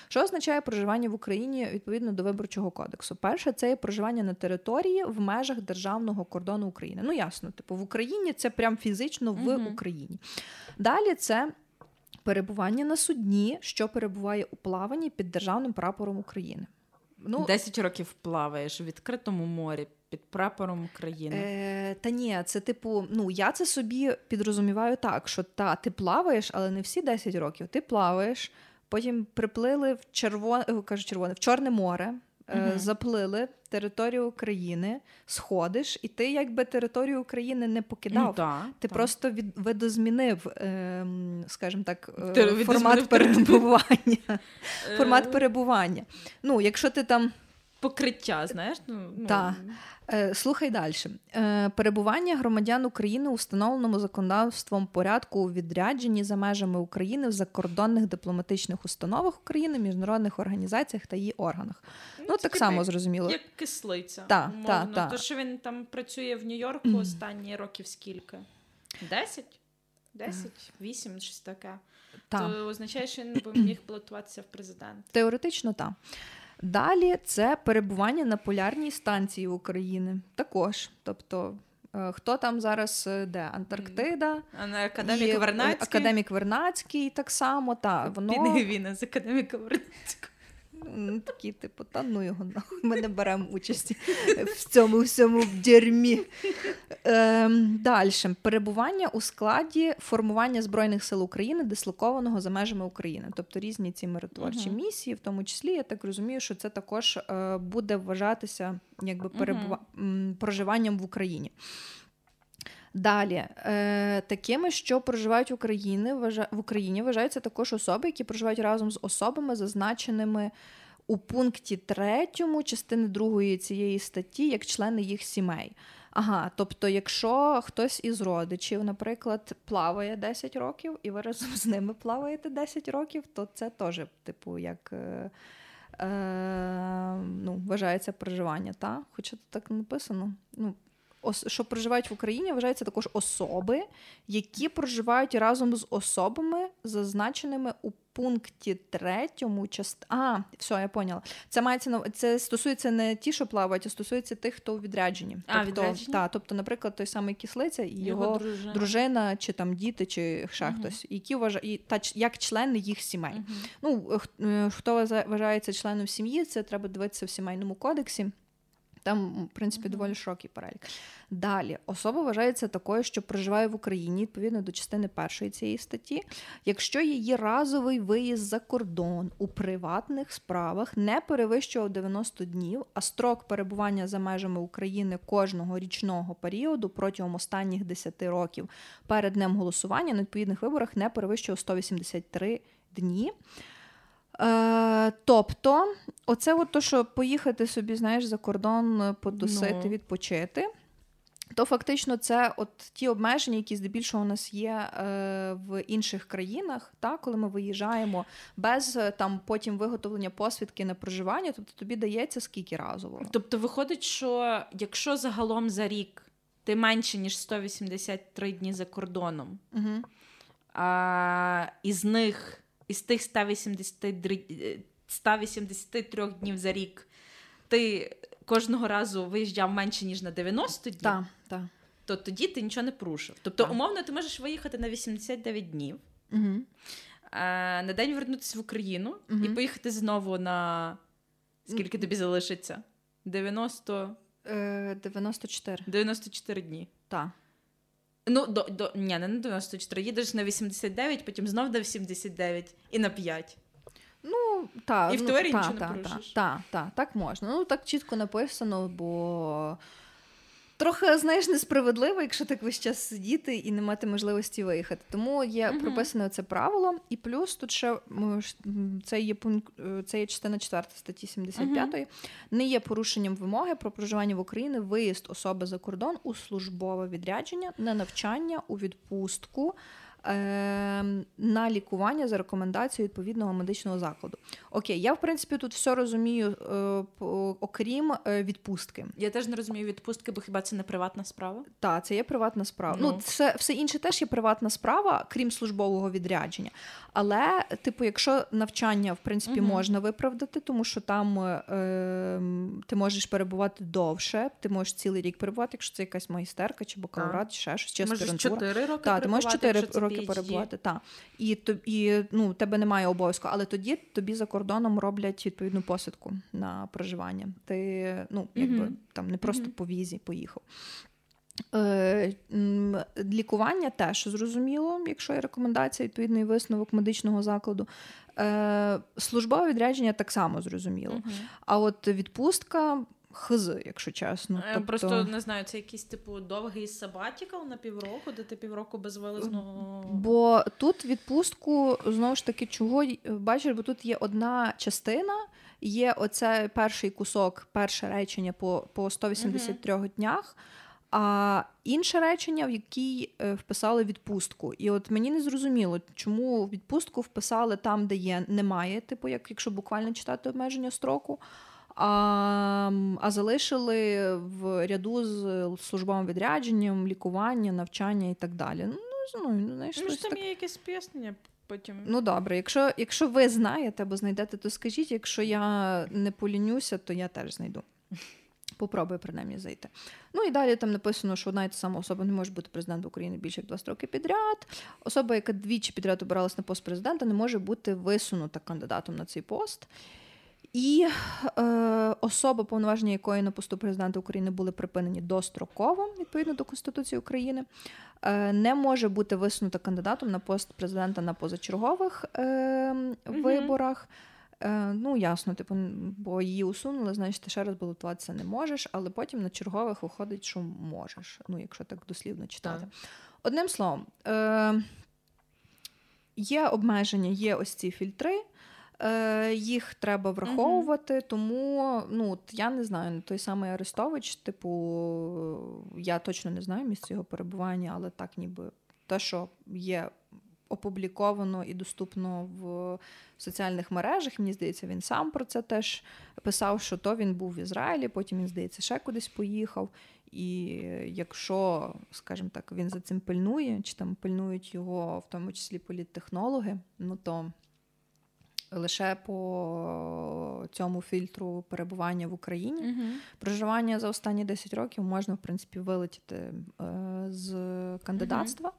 Що означає проживання в Україні відповідно до Виборчого кодексу? Перше, це є проживання на території в межах державного кордону України. Ну, ясно, типу, в Україні це прям фізично в угу. Україні. Далі це перебування на судні, що перебуває у плаванні під державним прапором України. Ну, десять років плаваєш в відкритому морі під прапором України. Е, та ні, це типу, ну, я це собі підрозуміваю так, що та, ти плаваєш, але не всі десять років. Ти плаваєш, потім приплили в червоне, кажу червоне, в Чорне море, угу. заплили територію України, сходиш, і ти якби територію України не покидав. Ну, та, ти та. просто від, видозмінив, е, скажімо так, е, формат перебування. формат перебування. Ну, якщо ти там... Покриття, знаєш? Ну, так. Ну... Слухай далі. Перебування громадян України у встановленому законодавством порядку у відрядженні за межами України в закордонних дипломатичних установах України, міжнародних організаціях та її органах. Ну, ну так само, зрозуміло. Як кислиця, та, умовно. Та, та. То, що він там працює в Нью-Йорку останні років скільки? Десять? Десять? Вісім? Щось таке. Та. То означає, що він би міг балотуватися в президент. Теоретично, так. Далі це перебування на полярній станції України також. Тобто, хто там зараз де? Антарктида. Академік Вернадський. Академік Вернадський так само. Та, воно... Підгивіна з Академіка Вернадського. Такі, типу, та ну його нахуй, ми не беремо участі в цьому всьому дерьмі. Ем, Далі. Перебування у складі формування Збройних сил України, дислокованого за межами України. Тобто різні ці миротворчі угу. місії, в тому числі, я так розумію, що це також е, буде вважатися якби, перебува... угу. проживанням в Україні. Далі, е, такими, що проживають в Україні, вважа... в Україні, вважаються також особи, які проживають разом з особами, зазначеними у пункті третьому частини другої цієї статті, як члени їх сімей. Ага, тобто, якщо хтось із родичів, наприклад, плаває десять років, і ви разом з ними плаваєте десять років, то це теж, типу, як... Е... Е, ну, вважається проживання, та? Хоча тут так не написано. Ну, ос, що проживають в Україні, вважаються також особи, які проживають разом з особами, зазначеними у пункті третьому част... А, все, я поняла. Це мається на... це стосується не ті, що плавають, а стосується тих, хто у відрядженні. А, тобто, відряджені? Та, тобто, наприклад, той самий Кислиця і його, його дружина. дружина, чи там діти, чи ще угу. хтось, які вважають, та, як члени їх сімей. Угу. Ну, хто вважається членом сім'ї, це треба дивитися в Сімейному кодексі. Там, в принципі, mm-hmm. доволі широкий перелік. Далі. Особа вважається такою, що проживає в Україні, відповідно до частини першої цієї статті, якщо її разовий виїзд за кордон у приватних справах не перевищував дев'яносто днів, а строк перебування за межами України кожного річного періоду протягом останніх десяти років перед днем голосування на відповідних виборах не перевищував сто вісімдесят три дні. Е, тобто, оце от то, що поїхати собі, знаєш, за кордон, потусити, no. відпочити, то фактично це от ті обмеження, які здебільшого у нас є е, в інших країнах, та, коли ми виїжджаємо без там потім виготовлення посвідки на проживання, тобто тобі дається скільки разово. Тобто виходить, що якщо загалом за рік ти менше, ніж сто вісімдесят три дні за кордоном, uh-huh. а, із них... Із тих сто вісімдесят три днів за рік ти кожного разу виїжджав менше, ніж на дев'яносто днів, та, та. то тоді ти нічого не порушив. Тобто, та. умовно, ти можеш виїхати на вісімдесят дев'ять днів, угу. на день вернутися в Україну угу. і поїхати знову на... Скільки тобі залишиться? дев'яносто... дев'яносто чотири. дев'яносто чотири дні. Так. Ну, до, до, ні, не на дев'яносто чотири, їдеш на вісімдесят дев'ять, потім знов на сімдесят дев'ять і на п'ять. Ну, так. І ну, в теорії та, нічого та, не порушиш. Так, та, та, так можна. Ну, так чітко написано, бо трохи, знаєш, несправедливо, якщо так весь час сидіти і не мати можливості виїхати. Тому є угу. прописане це правило. І плюс тут ще, це є, пункт, це є частина четверта статті сімдесят п'ять, угу. не є порушенням вимоги про проживання в Україні виїзд особи за кордон у службове відрядження, на навчання, у відпустку, на лікування за рекомендацією відповідного медичного закладу. Окей, я, в принципі, тут все розумію, окрім відпустки. Я теж не розумію відпустки, бо хіба це не приватна справа? Так, це є приватна справа. Ну, ну це, все інше теж є приватна справа, крім службового відрядження. Але, типу, якщо навчання, в принципі, угу. можна виправдати, тому що там е, ти можеш перебувати довше, ти можеш цілий рік перебувати, якщо це якась магістерка, чи бакалаврат, чи ще щось, чи аспірантура. Можеш чотири роки та, ти можеш чотири роки перебувати, так. І, і ну, тебе немає обов'язку, але тоді тобі за кордоном роблять відповідну посвідку на проживання. Ти, ну, якби, mm-hmm. там не просто mm-hmm. по візі поїхав. Е, лікування теж зрозуміло, якщо є рекомендація, відповідний висновок медичного закладу. Е, службове відрядження так само зрозуміло. Mm-hmm. А от відпустка хз, якщо чесно. Тобто... Просто, не знаю, це якийсь, типу, довгий сабатікал на півроку, де ти півроку без вилазного... Бо тут відпустку, знову ж таки, чого... Бачиш, бо тут є одна частина, є оце перший кусок, перше речення по, по сто вісімдесят три угу. днях, а інше речення, в якій вписали відпустку. І от мені не зрозуміло, чому відпустку вписали там, де є, немає, типу, як, якщо буквально читати обмеження строку, А, а залишили в ряду з службовим відрядженням, лікування, навчання і так далі. Ну, ну, знаєш, ну, там так... є якесь пояснення потім. Ну, добре, якщо, якщо ви знаєте або знайдете, то скажіть, якщо я не полінюся, то я теж знайду. Попробую, принаймні, зайти. Ну, і далі там написано, що одна і та сама особа не може бути президентом України більше, як двадцять років підряд. Особа, яка двічі підряд обиралась на пост президента, не може бути висунута кандидатом на цей пост. І е, особи, повноваження якої на посту президента України були припинені достроково, відповідно до Конституції України, е, не може бути висунута кандидатом на пост президента на позачергових е, mm-hmm. виборах. Е, ну, ясно, типу, бо її усунули, значить, ти ще раз балотуватися не можеш, але потім на чергових виходить, що можеш, ну, якщо так дослівно читати. Yeah. Одним словом, е, є обмеження, є ось ці фільтри, їх треба враховувати, uh-huh. тому, ну, я не знаю, той самий Арестович, типу, я точно не знаю місце його перебування, але так ніби те, що є опубліковано і доступно в соціальних мережах, мені здається, він сам про це теж писав, що то він був в Ізраїлі, потім, він, здається, ще кудись поїхав, і якщо, скажімо так, він за цим пильнує, чи там пильнують його, в тому числі, політтехнологи, ну, то лише по цьому фільтру перебування в Україні. Uh-huh. Проживання за останні десять років можна, в принципі, вилетіти з кандидатства.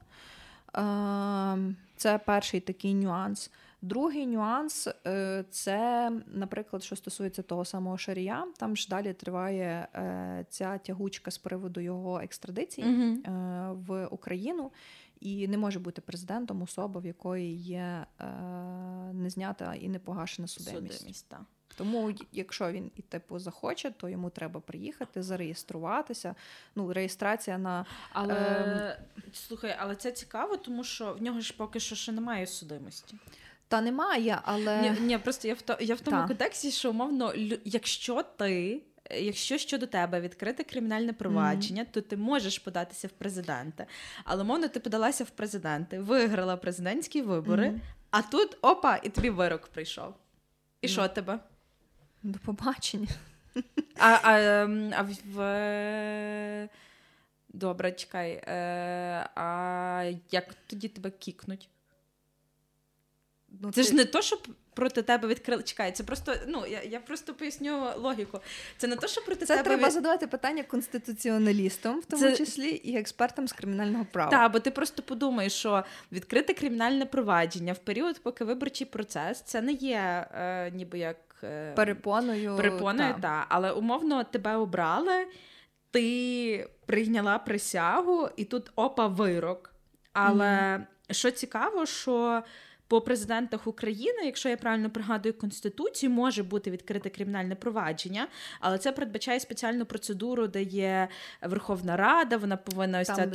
Uh-huh. Це перший такий нюанс. Другий нюанс – це, наприклад, що стосується того самого Шарія. Там ж далі триває ця тягучка з приводу його екстрадиції uh-huh. в Україну. І не може бути президентом особа, в якої є е, незнята і непогашена судимість. судимість та. Тому, якщо він і типу захоче, то йому треба приїхати, зареєструватися. Ну, реєстрація на... Але, е, слухай, але це цікаво, тому що в нього ж поки що ще немає судимості. Та немає, але... Ні, ні, просто я в, то, я в тому та. контексті, що, умовно, якщо ти... Якщо щодо тебе відкрите кримінальне провадження, mm-hmm. то ти можеш податися в президенти. Але, мовно, ти подалася в президенти, виграла президентські вибори, mm-hmm. а тут, опа, і тобі вирок прийшов. І що mm-hmm. тебе? До побачення. А, а, а в... в... Добре, чекай. А як тоді тебе кікнуть? Ну, це ти... ж не то, щоб... проти тебе відкрили... Чекай, це просто... Ну, я, я просто поясню логіку. Це не те, що проти це тебе... Це треба від... задавати питання конституціоналістам, в тому це... числі і експертам з кримінального права. Так, бо ти просто подумаєш, що відкрите кримінальне провадження в період, поки виборчий процес, це не є е, ніби як... Е, перепоною. Перепоною, та. Та. Але умовно тебе обрали, ти прийняла присягу, і тут опа вирок. Але mm-hmm. що цікаво, що... По президентах України, якщо я правильно пригадую Конституцію, може бути відкрите кримінальне провадження, але це передбачає спеціальну процедуру, де є Верховна Рада, вона повинна ось ця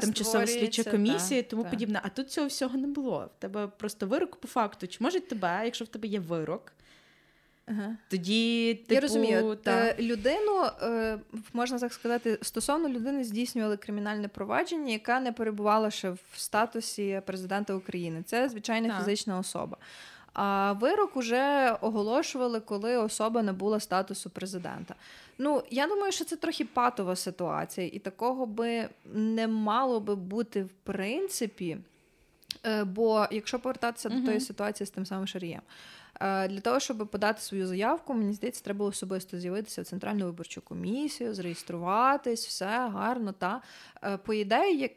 тимчасова слідча комісія і тому та. подібне. А тут цього всього не було. В тебе просто вирок по факту. Чи можуть тебе, якщо в тебе є вирок, ага. тоді типу... Я розумію. Та... Людину, можна так сказати, стосовно людини здійснювали кримінальне провадження, яка не перебувала ще в статусі президента України. Це звичайна так. фізична особа. А вирок уже оголошували, коли особа набула статусу президента. Ну, я думаю, що це трохи патова ситуація. І такого би не мало би бути в принципі. Бо якщо повертатися угу. до тої ситуації з тим самим Шарієм, для того, щоб подати свою заявку, мені здається, треба особисто з'явитися в Центральну виборчу комісію, зареєструватись, все гарно. Та по ідеї, як,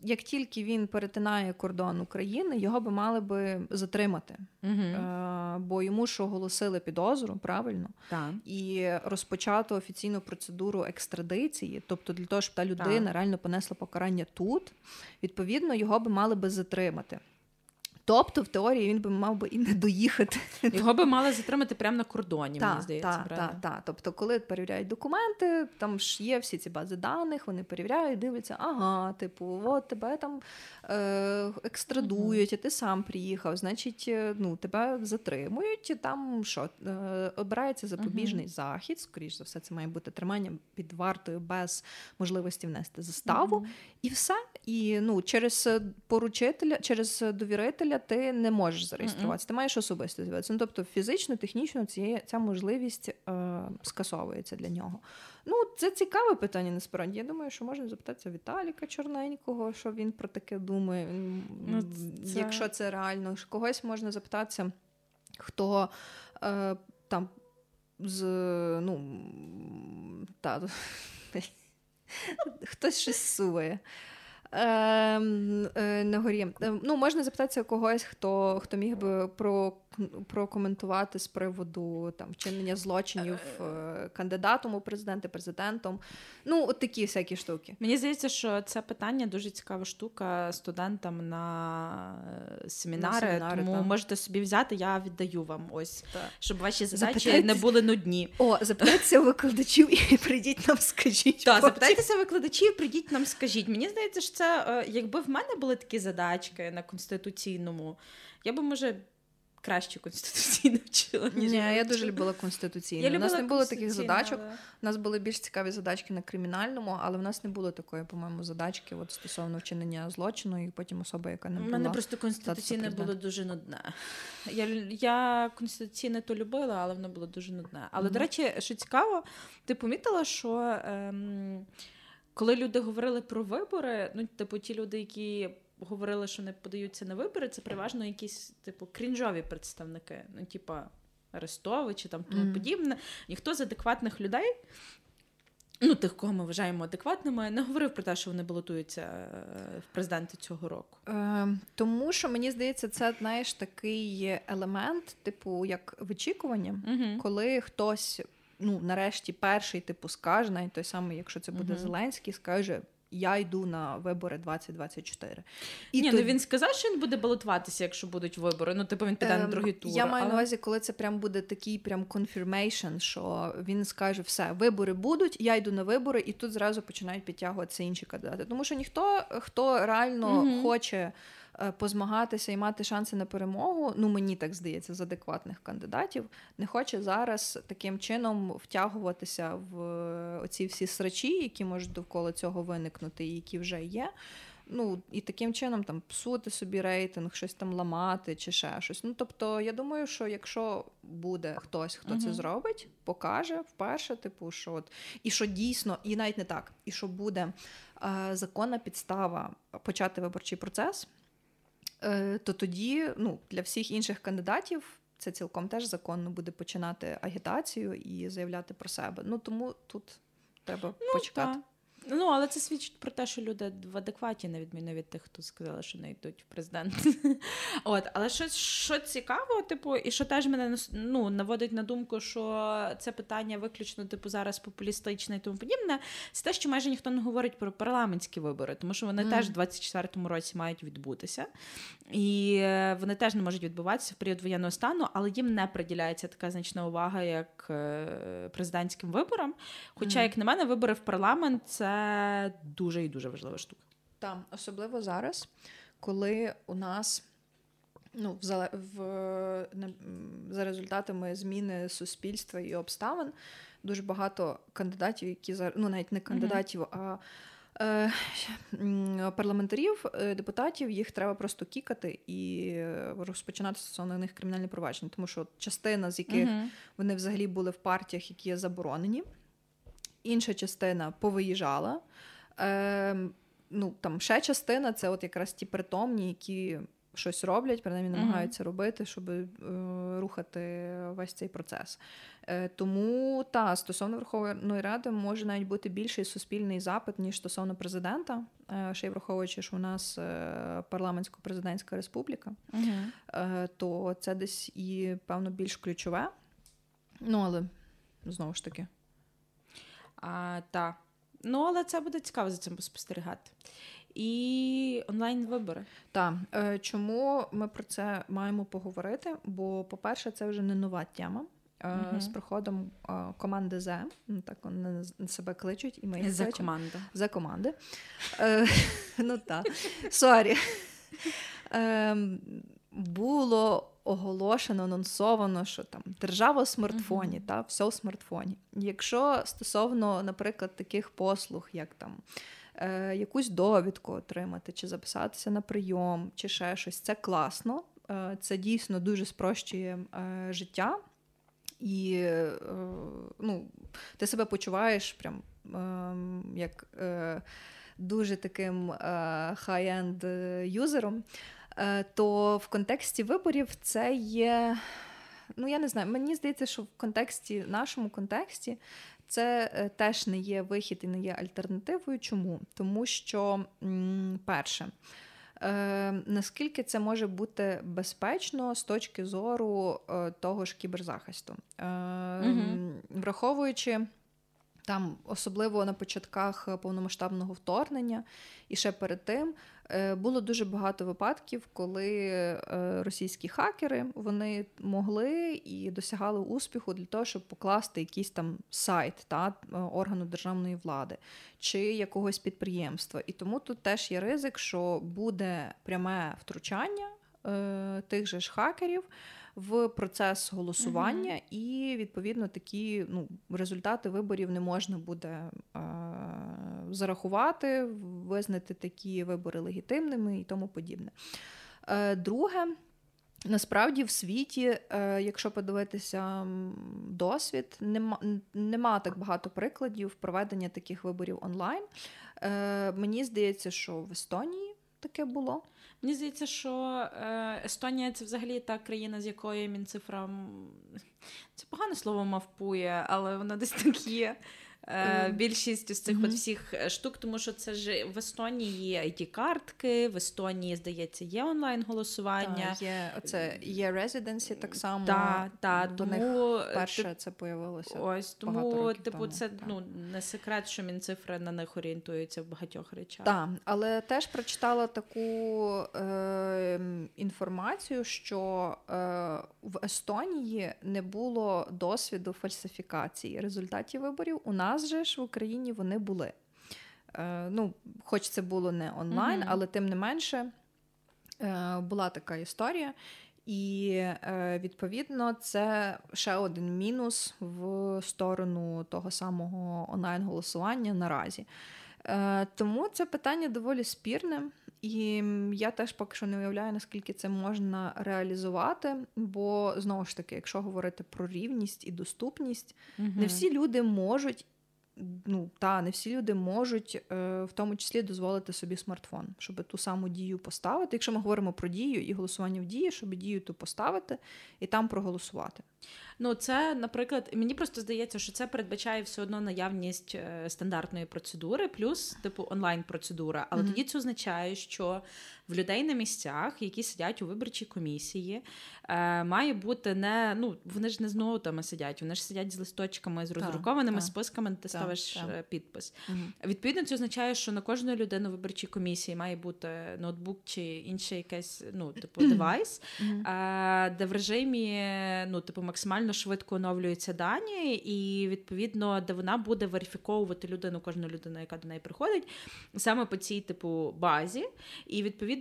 як тільки він перетинає кордон України, його би мали би затримати. Угу. Бо йому ж оголосили підозру, правильно? Так. І розпочато офіційну процедуру екстрадиції, тобто для того, щоб та людина так. реально понесла покарання тут, відповідно, його би мали би затримати. Тобто, в теорії, він би мав би і не доїхати. Його би мали затримати прямо на кордоні, та, мені здається. Так, так, та. Тобто, коли перевіряють документи, там ж є всі ці бази даних, вони перевіряють, дивляться, ага, типу, от тебе там е- екстрадують, а ти сам приїхав, значить, ну, тебе затримують, і там що, е- обирається запобіжний uh-huh. захід, скоріш за все, це має бути тримання під вартою без можливості внести заставу, uh-huh. і все. І, ну, через поручителя, через довірителя ти не можеш зареєструватися, mm-mm. ти маєш особисто з'явитися. Ну, тобто фізично, технічно ціє, ця можливість е, скасовується для нього. Ну, це цікаве питання, насправді. Я думаю, що можна запитатися Віталіка Чорненького, що він про таке думає. Ну, це... Якщо це реально. Когось можна запитатися, хто е, там з... Ну, та, хтось щось суває. Е, е, на горі. Е, ну, можна запитатися когось, хто, хто міг би про, прокоментувати з приводу там, вчинення злочинів е, кандидатом у президенти, президентом. Ну, от такі всякі штуки. Мені здається, що це питання дуже цікава штука студентам на семінари, на семінари тому там. Можете собі взяти, я віддаю вам ось, так. Щоб ваші задачі Запитайте... не були нудні. О, запитайтеся викладачів і прийдіть нам скажіть. Так, запитайтеся викладачів, прийдіть нам скажіть. Мені здається, що це якби в мене були такі задачки на конституційному, я би, може, краще конституційно вчила. Ні, я, я дуже любила конституційну. У нас не було таких задачок. Але... У нас були більш цікаві задачки на кримінальному, але в нас не було такої, по-моєму, задачки от, стосовно вчинення злочину і потім особа, яка не була. У мене просто конституційне було дуже нудне. Я, я конституційне то любила, але воно було дуже нудне. Але, mm-hmm. до речі, що цікаво, ти помітила, що... Ем... Коли люди говорили про вибори, ну, типу, ті люди, які говорили, що не подаються на вибори, це переважно якісь, типу, крінжові представники, ну, типу, Арестович чи там тому mm-hmm. подібне. Ніхто з адекватних людей, ну, тих, кого ми вважаємо адекватними, не говорив про те, що вони балотуються в президенти цього року. Е, тому що, мені здається, це, знаєш, такий елемент, типу, як вичікування, mm-hmm. коли хтось... Ну, нарешті, перший, типу, скаже, навіть той самий, якщо це буде mm-hmm. Зеленський, скаже, я йду на вибори двадцять двадцять чотири. І Ні, то... ну він сказав, що він буде балотуватися, якщо будуть вибори, ну, типу, він піде ем, на другий тур. Я маю але... на увазі, коли це прям буде такий прям confirmation, що він скаже, все, вибори будуть, я йду на вибори, і тут зразу починають підтягуватися інші кандидати. Тому що ніхто, хто реально mm-hmm. хоче позмагатися і мати шанси на перемогу, ну, мені так здається, з адекватних кандидатів, не хоче зараз таким чином втягуватися в оці всі срачі, які можуть довкола цього виникнути і які вже є. Ну, і таким чином там псути собі рейтинг, щось там ламати чи ще щось. Ну, тобто, я думаю, що якщо буде хтось, хто uh-huh. це зробить, покаже вперше, типу, що от, і що дійсно, і навіть не так, і що буде е- законна підстава почати виборчий процес, то тоді, ну, для всіх інших кандидатів це цілком теж законно буде починати агітацію і заявляти про себе. Ну, тому тут треба ну, почекати. Та. Ну, але це свідчить про те, що люди в адекваті, на відміну від тих, хто сказали, що не йдуть в президент. От, але що, що цікаво, типу, і що теж мене, ну, наводить на думку, що це питання виключно, типу, зараз популістичне і тому подібне, це те, що майже ніхто не говорить про парламентські вибори, тому що вони mm. теж в двадцять четвертому році мають відбутися. І вони теж не можуть відбуватися в період воєнного стану, але їм не приділяється така значна увага, як президентським виборам. Хоча, mm. як на мене, вибори в парламент – це дуже і дуже важлива штука. Так, особливо зараз, коли у нас, ну, в, в, за результатами зміни суспільства і обставин, дуже багато кандидатів, які зараз, ну, навіть не кандидатів, mm-hmm. а парламентарів, депутатів, їх треба просто кікати і розпочинати стосовно них кримінальні провадження, тому що частина, з яких uh-huh. вони взагалі були в партіях, які є заборонені, інша частина повиїжджала, е, ну, там ще частина, це от якраз ті притомні, які щось роблять, принаймні намагаються uh-huh. робити, щоб е, рухати весь цей процес. Е, тому, та, стосовно Верховної Ради може навіть бути більший суспільний запит, ніж стосовно президента, е, ще й враховуючи, що у нас е, парламентсько-президентська республіка, uh-huh. е, то це десь і, певно, більш ключове. Ну, але, знову ж таки. А, та. Ну, але це буде цікаво за цим спостерігати. І онлайн-вибори. Так. Чому ми про це маємо поговорити? Бо, по-перше, це вже не нова тема. Uh-huh. З приходом команди «Зе», так вони себе кличуть, і ми їх кличемо. «Зе команда». «Зе команди». Ну, так. Сорі. Було оголошено, анонсовано, що там держава в смартфоні, uh-huh. та, все в смартфоні. Якщо стосовно, наприклад, таких послуг, як там Е, якусь довідку отримати, чи записатися на прийом, чи ще щось. Це класно, е, це дійсно дуже спрощує е, життя. І е, ну, ти себе почуваєш прям е, як е, дуже таким е, хай-енд юзером. Е, то в контексті виборів це є... Ну, я не знаю, мені здається, що в контексті, нашому контексті Це теж не є вихід і не є альтернативою. Чому? Тому що, перше, наскільки це може бути безпечно з точки зору того ж кіберзахисту. Угу. Враховуючи там, особливо на початках повномасштабного вторгнення і ще перед тим, було дуже багато випадків, коли російські хакери, вони могли і досягали успіху для того, щоб покласти якийсь там сайт, та, органу державної влади чи якогось підприємства. І тому тут теж є ризик, що буде пряме втручання е, тих же ж хакерів в процес голосування, mm-hmm. і, відповідно, такі ну, результати виборів не можна буде е- зарахувати, визнати такі вибори легітимними і тому подібне. Е- друге, насправді в світі, е- якщо подивитися досвід, нема, нема так багато прикладів проведення таких виборів онлайн. Е- мені здається, що в Естонії таке було. Мені здається, що Естонія – це взагалі та країна, з якої Мінцифра, це погане слово, мавпує, але вона десь так є. Більшість з цих mm-hmm. от всіх штук, тому що це ж в Естонії є ай ті-картки, в Естонії, здається, є онлайн-голосування. Та, є, оце, є резиденсі так само, та, та, до тому, них перше ти, це появилося ось, тому, багато років типу, тому. Це ну, не секрет, що Мінцифра на них орієнтується в багатьох речах. Так, але теж прочитала таку е, інформацію, що е, в Естонії не було досвіду фальсифікації результатів виборів. У нас У нас же ж в Україні вони були. Е, ну, хоч це було не онлайн, mm-hmm. але тим не менше е, була така історія. І, е, відповідно, це ще один мінус в сторону того самого онлайн-голосування наразі. Е, тому це питання доволі спірне. І я теж поки що не уявляю, наскільки це можна реалізувати, бо, знову ж таки, якщо говорити про рівність і доступність, mm-hmm. не всі люди можуть Ну, та, не всі люди можуть в тому числі дозволити собі смартфон, щоб ту саму дію поставити. Якщо ми говоримо про дію і голосування в дії, щоб дію ту поставити і там проголосувати. Ну, це, наприклад, мені просто здається, що це передбачає все одно наявність стандартної процедури, плюс, типу, онлайн-процедура. Але mm-hmm. тоді це означає, що в людей на місцях, які сидять у виборчій комісії, е, має бути не... Ну, вони ж не з ноутами сидять, вони ж сидять з листочками, з роздрукованими так, списками, де ти так, ставиш так. підпис. Mm-hmm. Відповідно, це означає, що на кожну людину виборчій комісії має бути ноутбук чи інший якийсь, ну, типу, mm-hmm. девайс, mm-hmm. Е, де в режимі, ну, типу, максимально швидко оновлюються дані, і, відповідно, де вона буде верифіковувати людину, кожну людину, яка до неї приходить, саме по цій, типу, базі. І, відповідно,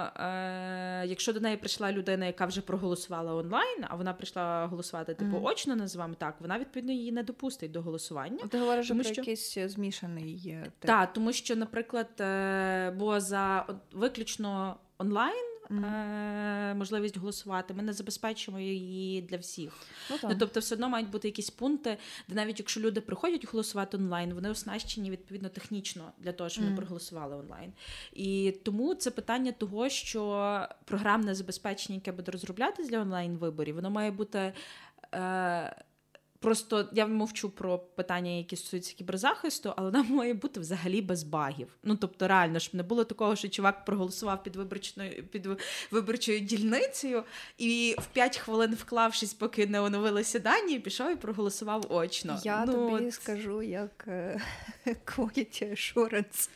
е- якщо до неї прийшла людина, яка вже проголосувала онлайн, а вона прийшла голосувати, типу, mm-hmm. очно, називаємо так, вона, відповідно, її не допустить до голосування. А ти говориш, тому, про що... якийсь змішаний є тип. Так, тому що, наприклад, е- бо за виключно онлайн, Mm-hmm. можливість голосувати. Ми не забезпечуємо її для всіх. Ну, ну, тобто все одно мають бути якісь пункти, де навіть якщо люди приходять голосувати онлайн, вони оснащені відповідно технічно для того, щоб mm-hmm. вони проголосували онлайн. І тому це питання того, що програмне забезпечення, яке буде розроблятися для онлайн-виборів, воно має бути... Е- Просто я мовчу про питання, які стосуються кіберзахисту, але вона має бути взагалі без багів. Ну, тобто, реально, щоб не було такого, що чувак проголосував під виборчою, під виборчою дільницею і в п'ять хвилин вклавшись, поки не оновилися дані, пішов і проголосував очно. Я ну, тобі от... скажу, як quality assurance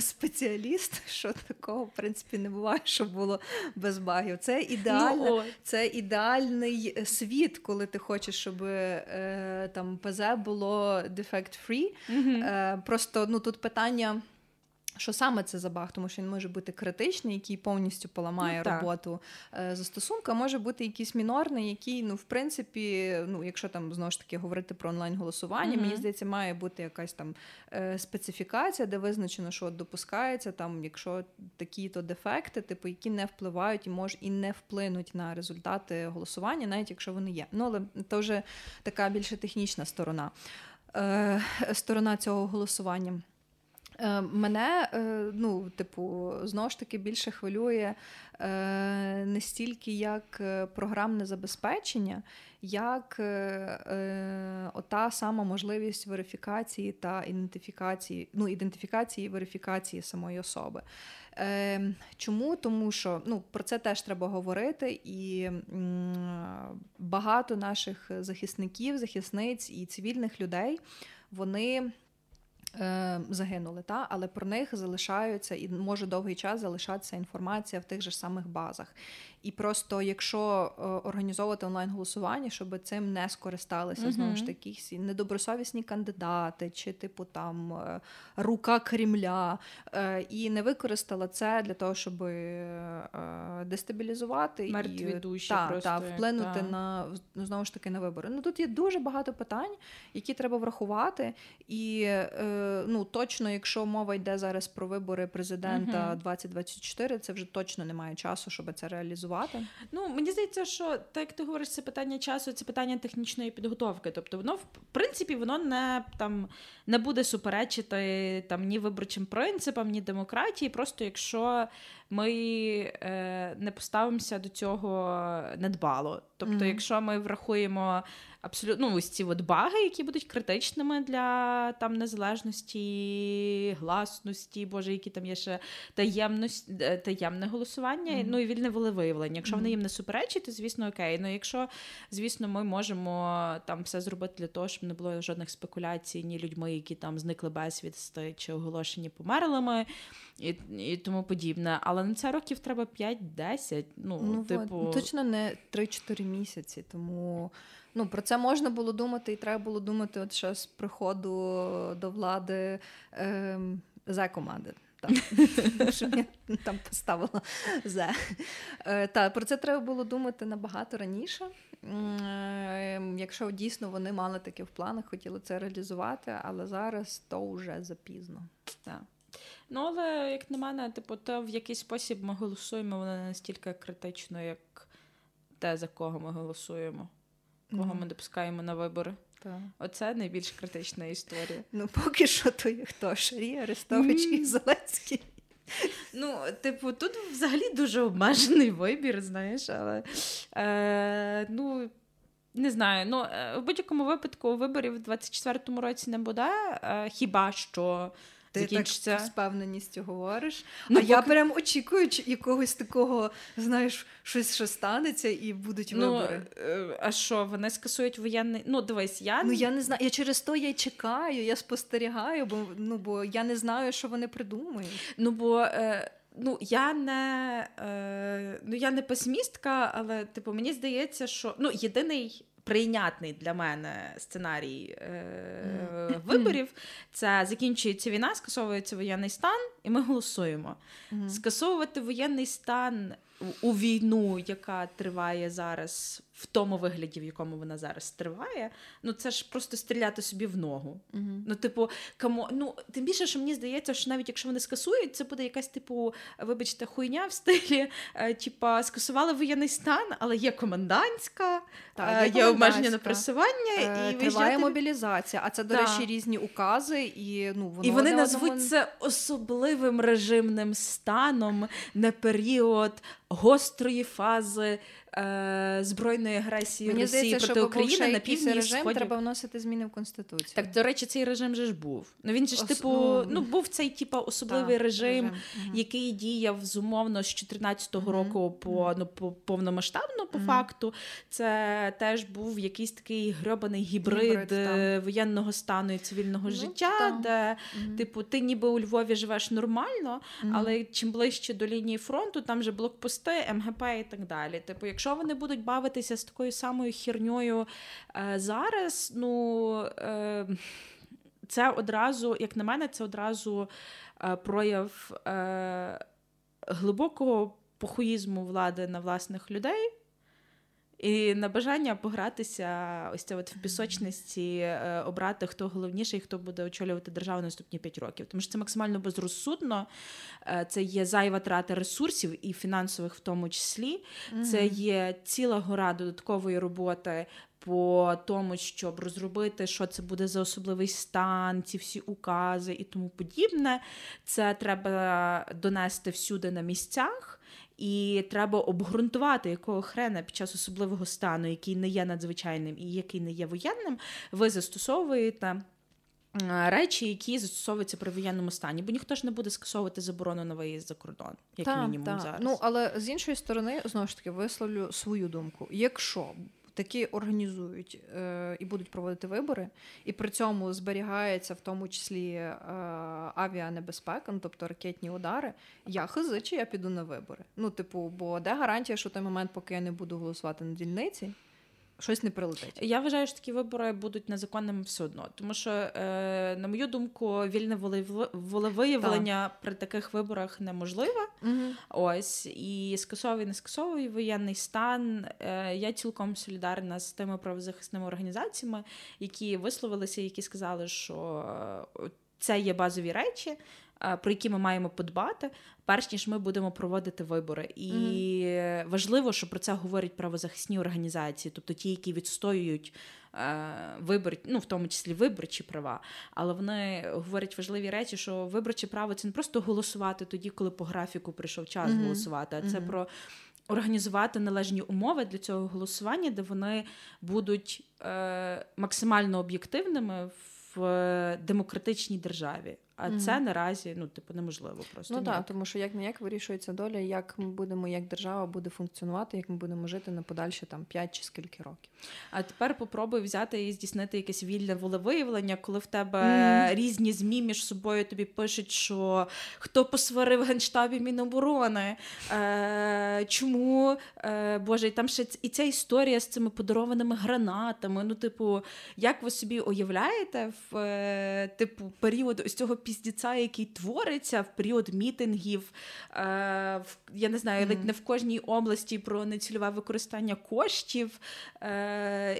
спеціаліст, що такого, в принципі, не буває, що було без багів. Це ідеально, ну, це ідеальний світ, коли ти хочеш, щоб там ПЗ було defect-free. Mm-hmm. Просто ну, тут питання, що саме це за баг, тому що він може бути критичний, який повністю поламає ну, роботу застосунка, може бути якийсь мінорний, який, ну, в принципі, ну, якщо там, знову ж таки, говорити про онлайн-голосування, mm-hmm. мені здається, має бути якась там специфікація, де визначено, що допускається, там, якщо такі-то дефекти, типу, які не впливають і, мож, і не вплинуть на результати голосування, навіть якщо вони є. Ну, але це вже така більше технічна сторона, сторона цього голосування. Мене, ну, типу, знову ж таки більше хвилює не стільки як програмне забезпечення, як от та сама можливість верифікації та ідентифікації, ну, ідентифікації і верифікації самої особи. Е, чому? Тому що, ну, про це теж треба говорити, і м, багато наших захисників, захисниць і цивільних людей, вони загинули, та? Але про них залишаються і може довгий час залишатися інформація в тих же самих базах. І просто якщо організовувати онлайн-голосування, щоб цим не скористалися, mm-hmm. знову ж таки, недобросовісні кандидати, чи типу там рука Кремля, і не використала це для того, щоб дестабілізувати мертві і душі та, просто, та, вплинути та. на, знову ж таки, на вибори. Ну, тут є дуже багато питань, які треба врахувати, і ну, точно, якщо мова йде зараз про вибори президента двадцять двадцять чотири, це вже точно немає часу, щоб це реалізувати. Ну, мені здається, що, так як ти говориш, це питання часу, це питання технічної підготовки. Тобто, воно, в принципі, воно не, там, не буде суперечити там, ні виборчим принципам, ні демократії. Просто, якщо ми е, не поставимося до цього недбало. Тобто, mm-hmm. якщо ми врахуємо абсолютно, ну, ось ці от баги, які будуть критичними для там незалежності, гласності, боже, які там є ще таємності, таємне голосування, mm-hmm. ну і вільне волевиявлення. Якщо mm-hmm. вони їм не суперечать, то, звісно, окей. Ну, якщо, звісно, ми можемо там все зробити для того, щоб не було жодних спекуляцій ні людьми, які там зникли безвісти чи оголошені померлими і, і тому подібне. Але на це років треба п'ять-десять, ну, ну типу... Вот. Точно не три-чотири місяці, тому... Ну, про це можна було думати і треба було думати от ще з приходу до влади е, Зе-команди. Щоб я там поставила Зе. Е, та, про це треба було думати набагато раніше. Е, якщо дійсно вони мали таке в планах, хотіли це реалізувати, але зараз то вже запізно. Так. Ну, але, як на мене, типу, то в який спосіб ми голосуємо, воно не настільки критично, як те, за кого ми голосуємо. Кого ми допускаємо на вибори. Так. Оце найбільш критична історія. Ну, поки що то є хто? Шарій, Арестович mm. і Зеленський. Ну, типу, тут взагалі дуже обмежений вибір, знаєш, але... Е, ну, не знаю. Ну, в будь-якому випадку виборів у двадцять четвертому році не буде, е, хіба що... Ти закінчиться. Так з впевненістю говориш. Ну, а поки... я прям очікую якогось такого, знаєш, щось, що станеться і будуть ну, вибори. А що, вони скасують воєнний... Ну, дивись, я... Ну, я не знаю. Я через то я й чекаю, я спостерігаю, бо, ну, бо я не знаю, що вони придумають. Ну, бо... Е... Ну, я не... Е... Ну, я не песимістка, але, типу, мені здається, що... Ну, єдиний... прийнятний для мене сценарій е- mm. виборів. Це закінчується війна, скасовується воєнний стан, і ми голосуємо. Mm. Скасовувати воєнний стан у війну, яка триває зараз, в тому вигляді, в якому вона зараз триває, ну це ж просто стріляти собі в ногу. Mm-hmm. Ну, типу, кому... ну, тим більше, що мені здається, що навіть якщо вони скасують, це буде якась, типу, вибачте, хуйня в стилі, е, типа, скасували воєнний стан, але є комендантська, та, є, е, є обмеження на пересування. Е, і триває виїжджати... мобілізація, а це, до та. речі, різні укази. І, ну, воно і вони назвуть одному... це особливим режимним станом на період гострої фази е, збройної агресії мені Росії здається, проти України на півдні і сході. Треба вносити зміни в Конституцію. Так, до речі, цей режим же ж був. Ну, він же ж, Ос... типу, ну, був цей, типу, особливий так, режим, режим, який діяв, зумовно, з чотирнадцятого року по, mm-hmm. ну, по повномасштабно, по mm-hmm. факту. Це теж був якийсь такий грьобаний гібрид, гібрид воєнного стану і цивільного ну, життя, там. де, mm-hmm. типу, ти ніби у Львові живеш нормально, mm-hmm. але чим ближче до лінії фронту, там же блокпости, ем ге пе і так далі. Типу, якщо вони будуть бавитися з такою самою херньою е, зараз, ну, е, це одразу, як на мене, це одразу е, прояв е, глибокого похуїзму влади на власних людей і на бажання погратися ось це от в пісочності, е, обрати, хто головніший, хто буде очолювати державу наступні п'ять років. Тому що це максимально безрозсудно, е, це є зайва трата ресурсів і фінансових в тому числі, mm-hmm. це є ціла гора додаткової роботи по тому, щоб розробити, що це буде за особливий стан, ці всі укази і тому подібне. Це треба донести всюди на місцях. І треба обґрунтувати, якого хрена під час особливого стану, який не є надзвичайним і який не є воєнним, ви застосовуєте речі, які застосовуються при воєнному стані. Бо ніхто ж не буде скасовувати заборону на виїзд за кордон, як та, мінімум та. Зараз. Ну, але з іншої сторони, знову ж таки, висловлю свою думку. Якщо такі організують е, і будуть проводити вибори, і при цьому зберігається в тому числі е, авіанебезпека, ну, тобто ракетні удари, я хз, чи я піду на вибори. Ну, типу, бо де гарантія, що в той момент, поки я не буду голосувати на дільниці, щось не прилетить. Я вважаю, що такі вибори будуть незаконними все одно. Тому що, е, на мою думку, вільне волевиявлення так. при таких виборах неможливе. Угу. Ось. І скасовий, не скасовий воєнний стан. Е, я цілком солідарна з тими правозахисними організаціями, які висловилися, які сказали, що це є базові речі, про які ми маємо подбати, перш ніж ми будемо проводити вибори. І mm-hmm. важливо, що про це говорять правозахисні організації, тобто ті, які відстоюють е, вибор, ну, в тому числі виборчі права. Але вони говорять важливі речі, що виборче право – це не просто голосувати тоді, коли по графіку прийшов час mm-hmm. голосувати, а це mm-hmm. про організувати належні умови для цього голосування, де вони будуть е, максимально об'єктивними в демократичній державі. А mm-hmm. це наразі, ну, типу, неможливо просто. Ну, так, тому що як-ніяк вирішується доля, як ми будемо, як держава буде функціонувати, як ми будемо жити на подальші там п'ять чи скільки років. А тепер попробуй взяти і здійснити якесь вільне волевиявлення, коли в тебе mm-hmm. різні ЗМІ між собою тобі пишуть, що хто посварив Генштабі Міноборони, е, чому, е, Боже, і там ще і ця історія з цими подарованими гранатами, ну, типу, як ви собі уявляєте в, е, типу, період ось цього піздіця, який твориться в період мітингів, е, в, я не знаю, mm-hmm. ледь не в кожній області про нецільове використання коштів. Е,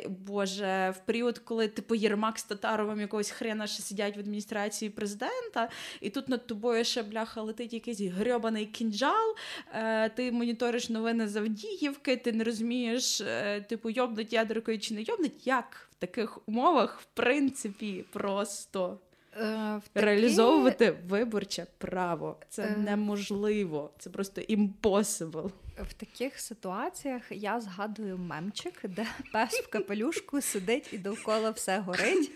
Боже, в період, коли типу Єрмак з Татаровим якогось хрена ще сидять в адміністрації президента, і тут над тобою ще, бляха, летить якийсь грьобаний кінжал, е, ти моніториш новини з Авдіївки, ти не розумієш, е, типу, йобнуть ядеркою чи не йобнуть, як в таких умовах, в принципі, просто... В такі... реалізовувати виборче право. Це неможливо. Це просто impossible. В таких ситуаціях я згадую мемчик, де пес в капелюшку сидить і довкола все горить.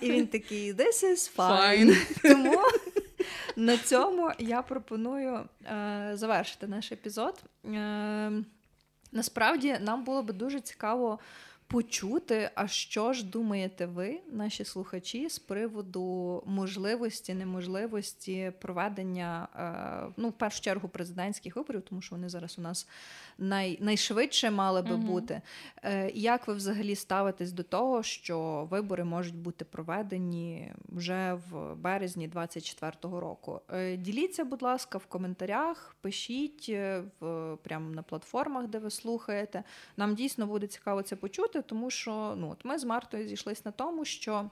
І він такий, this is fine. Тому на цьому я пропоную завершити наш епізод. Насправді, нам було б дуже цікаво почути, а що ж думаєте ви, наші слухачі, з приводу можливості, неможливості проведення, е, ну, в першу чергу, президентських виборів, тому що вони зараз у нас най, найшвидше мали би угу. бути. Е, як ви взагалі ставитесь до того, що вибори можуть бути проведені вже в березні двадцять четвертого року? Е, діліться, будь ласка, в коментарях, пишіть в, прямо на платформах, де ви слухаєте. Нам дійсно буде цікаво це почути, тому що, ну, от ми з Мартою зійшлися на тому, що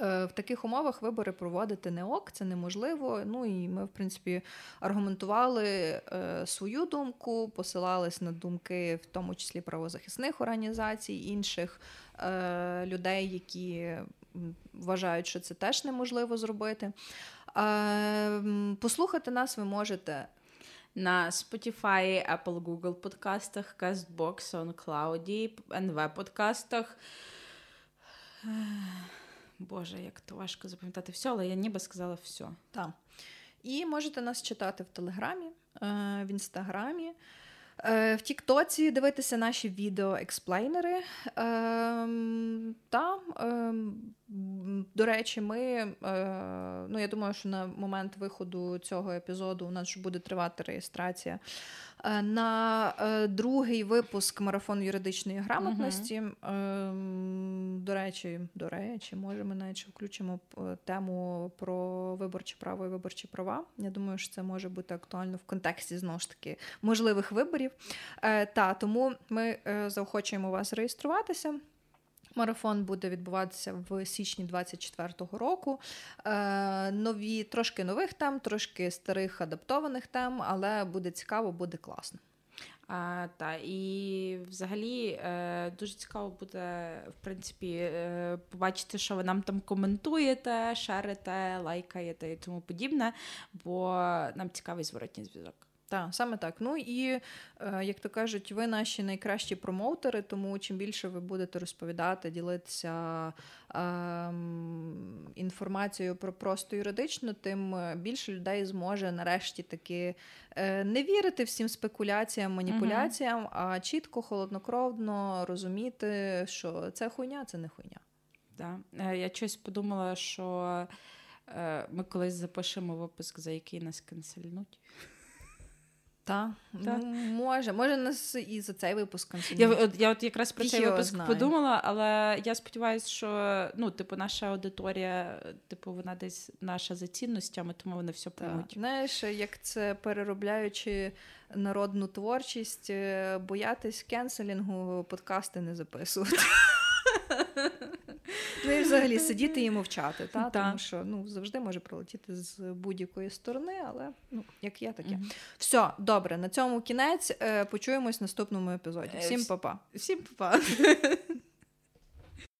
е, в таких умовах вибори проводити не ок, це неможливо. Ну і ми, в принципі, аргументували е, свою думку, посилались на думки, в тому числі правозахисних організацій, інших е, людей, які вважають, що це теж неможливо зробити. Е, послухати нас ви можете на Spotify, Apple, Google подкастах, Castbox, SoundCloud, ен ве подкастах. Боже, як то важко запам'ятати все, але я ніби сказала все. Так. І можете нас читати в Телеграмі, в Інстаграмі, в Тіктоці, дивитися наші відео-експлейнери. Та, до речі, ми, ну, я думаю, що на момент виходу цього епізоду у нас буде тривати реєстрація на другий випуск «Марафон юридичної грамотності». Угу. До речі, до речі, може ми навіть включимо тему про виборче право і виборчі права. Я думаю, що це може бути актуально в контексті, знову ж таки, можливих виборів. Та, тому ми заохочуємо вас реєструватися. Марафон буде відбуватися в січні двадцять четвертого року. Е, нові, трошки нових тем, трошки старих адаптованих тем, але буде цікаво, буде класно. А, та, і взагалі е, дуже цікаво буде, в принципі, е, побачити, що ви нам там коментуєте, шерите, лайкаєте і тому подібне, бо нам цікавий зворотній зв'язок. Так, саме так. Ну і, як то кажуть, ви наші найкращі промоутери, тому чим більше ви будете розповідати, ділитися ем, інформацією про просто юридично, тим більше людей зможе нарешті таки е, не вірити всім спекуляціям, маніпуляціям, угу. а чітко, холоднокровно розуміти, що це хуйня, це не хуйня. Так. Да. Я щось подумала, що ми колись запишемо випуск, за який нас канцельнуть. Так, ну, може. Може нас і за цей випуск канцельнуть. Я от, я от якраз про Ти цей випуск знає. подумала, але я сподіваюся, що ну, типу, наша аудиторія, типу, вона десь наша за цінностями, тому вони все приймуть. Знаєш, як це переробляючи народну творчість, боятись кенселінгу, подкасти не записувати. Ну і взагалі сидіти і мовчати, та? Да. Тому що ну, завжди може прилетіти з будь-якої сторони, але ну, як є, таке. Mm-hmm. Все, добре, на цьому кінець. Почуємось в наступному епізоді. Всім па-па. Всім па-па.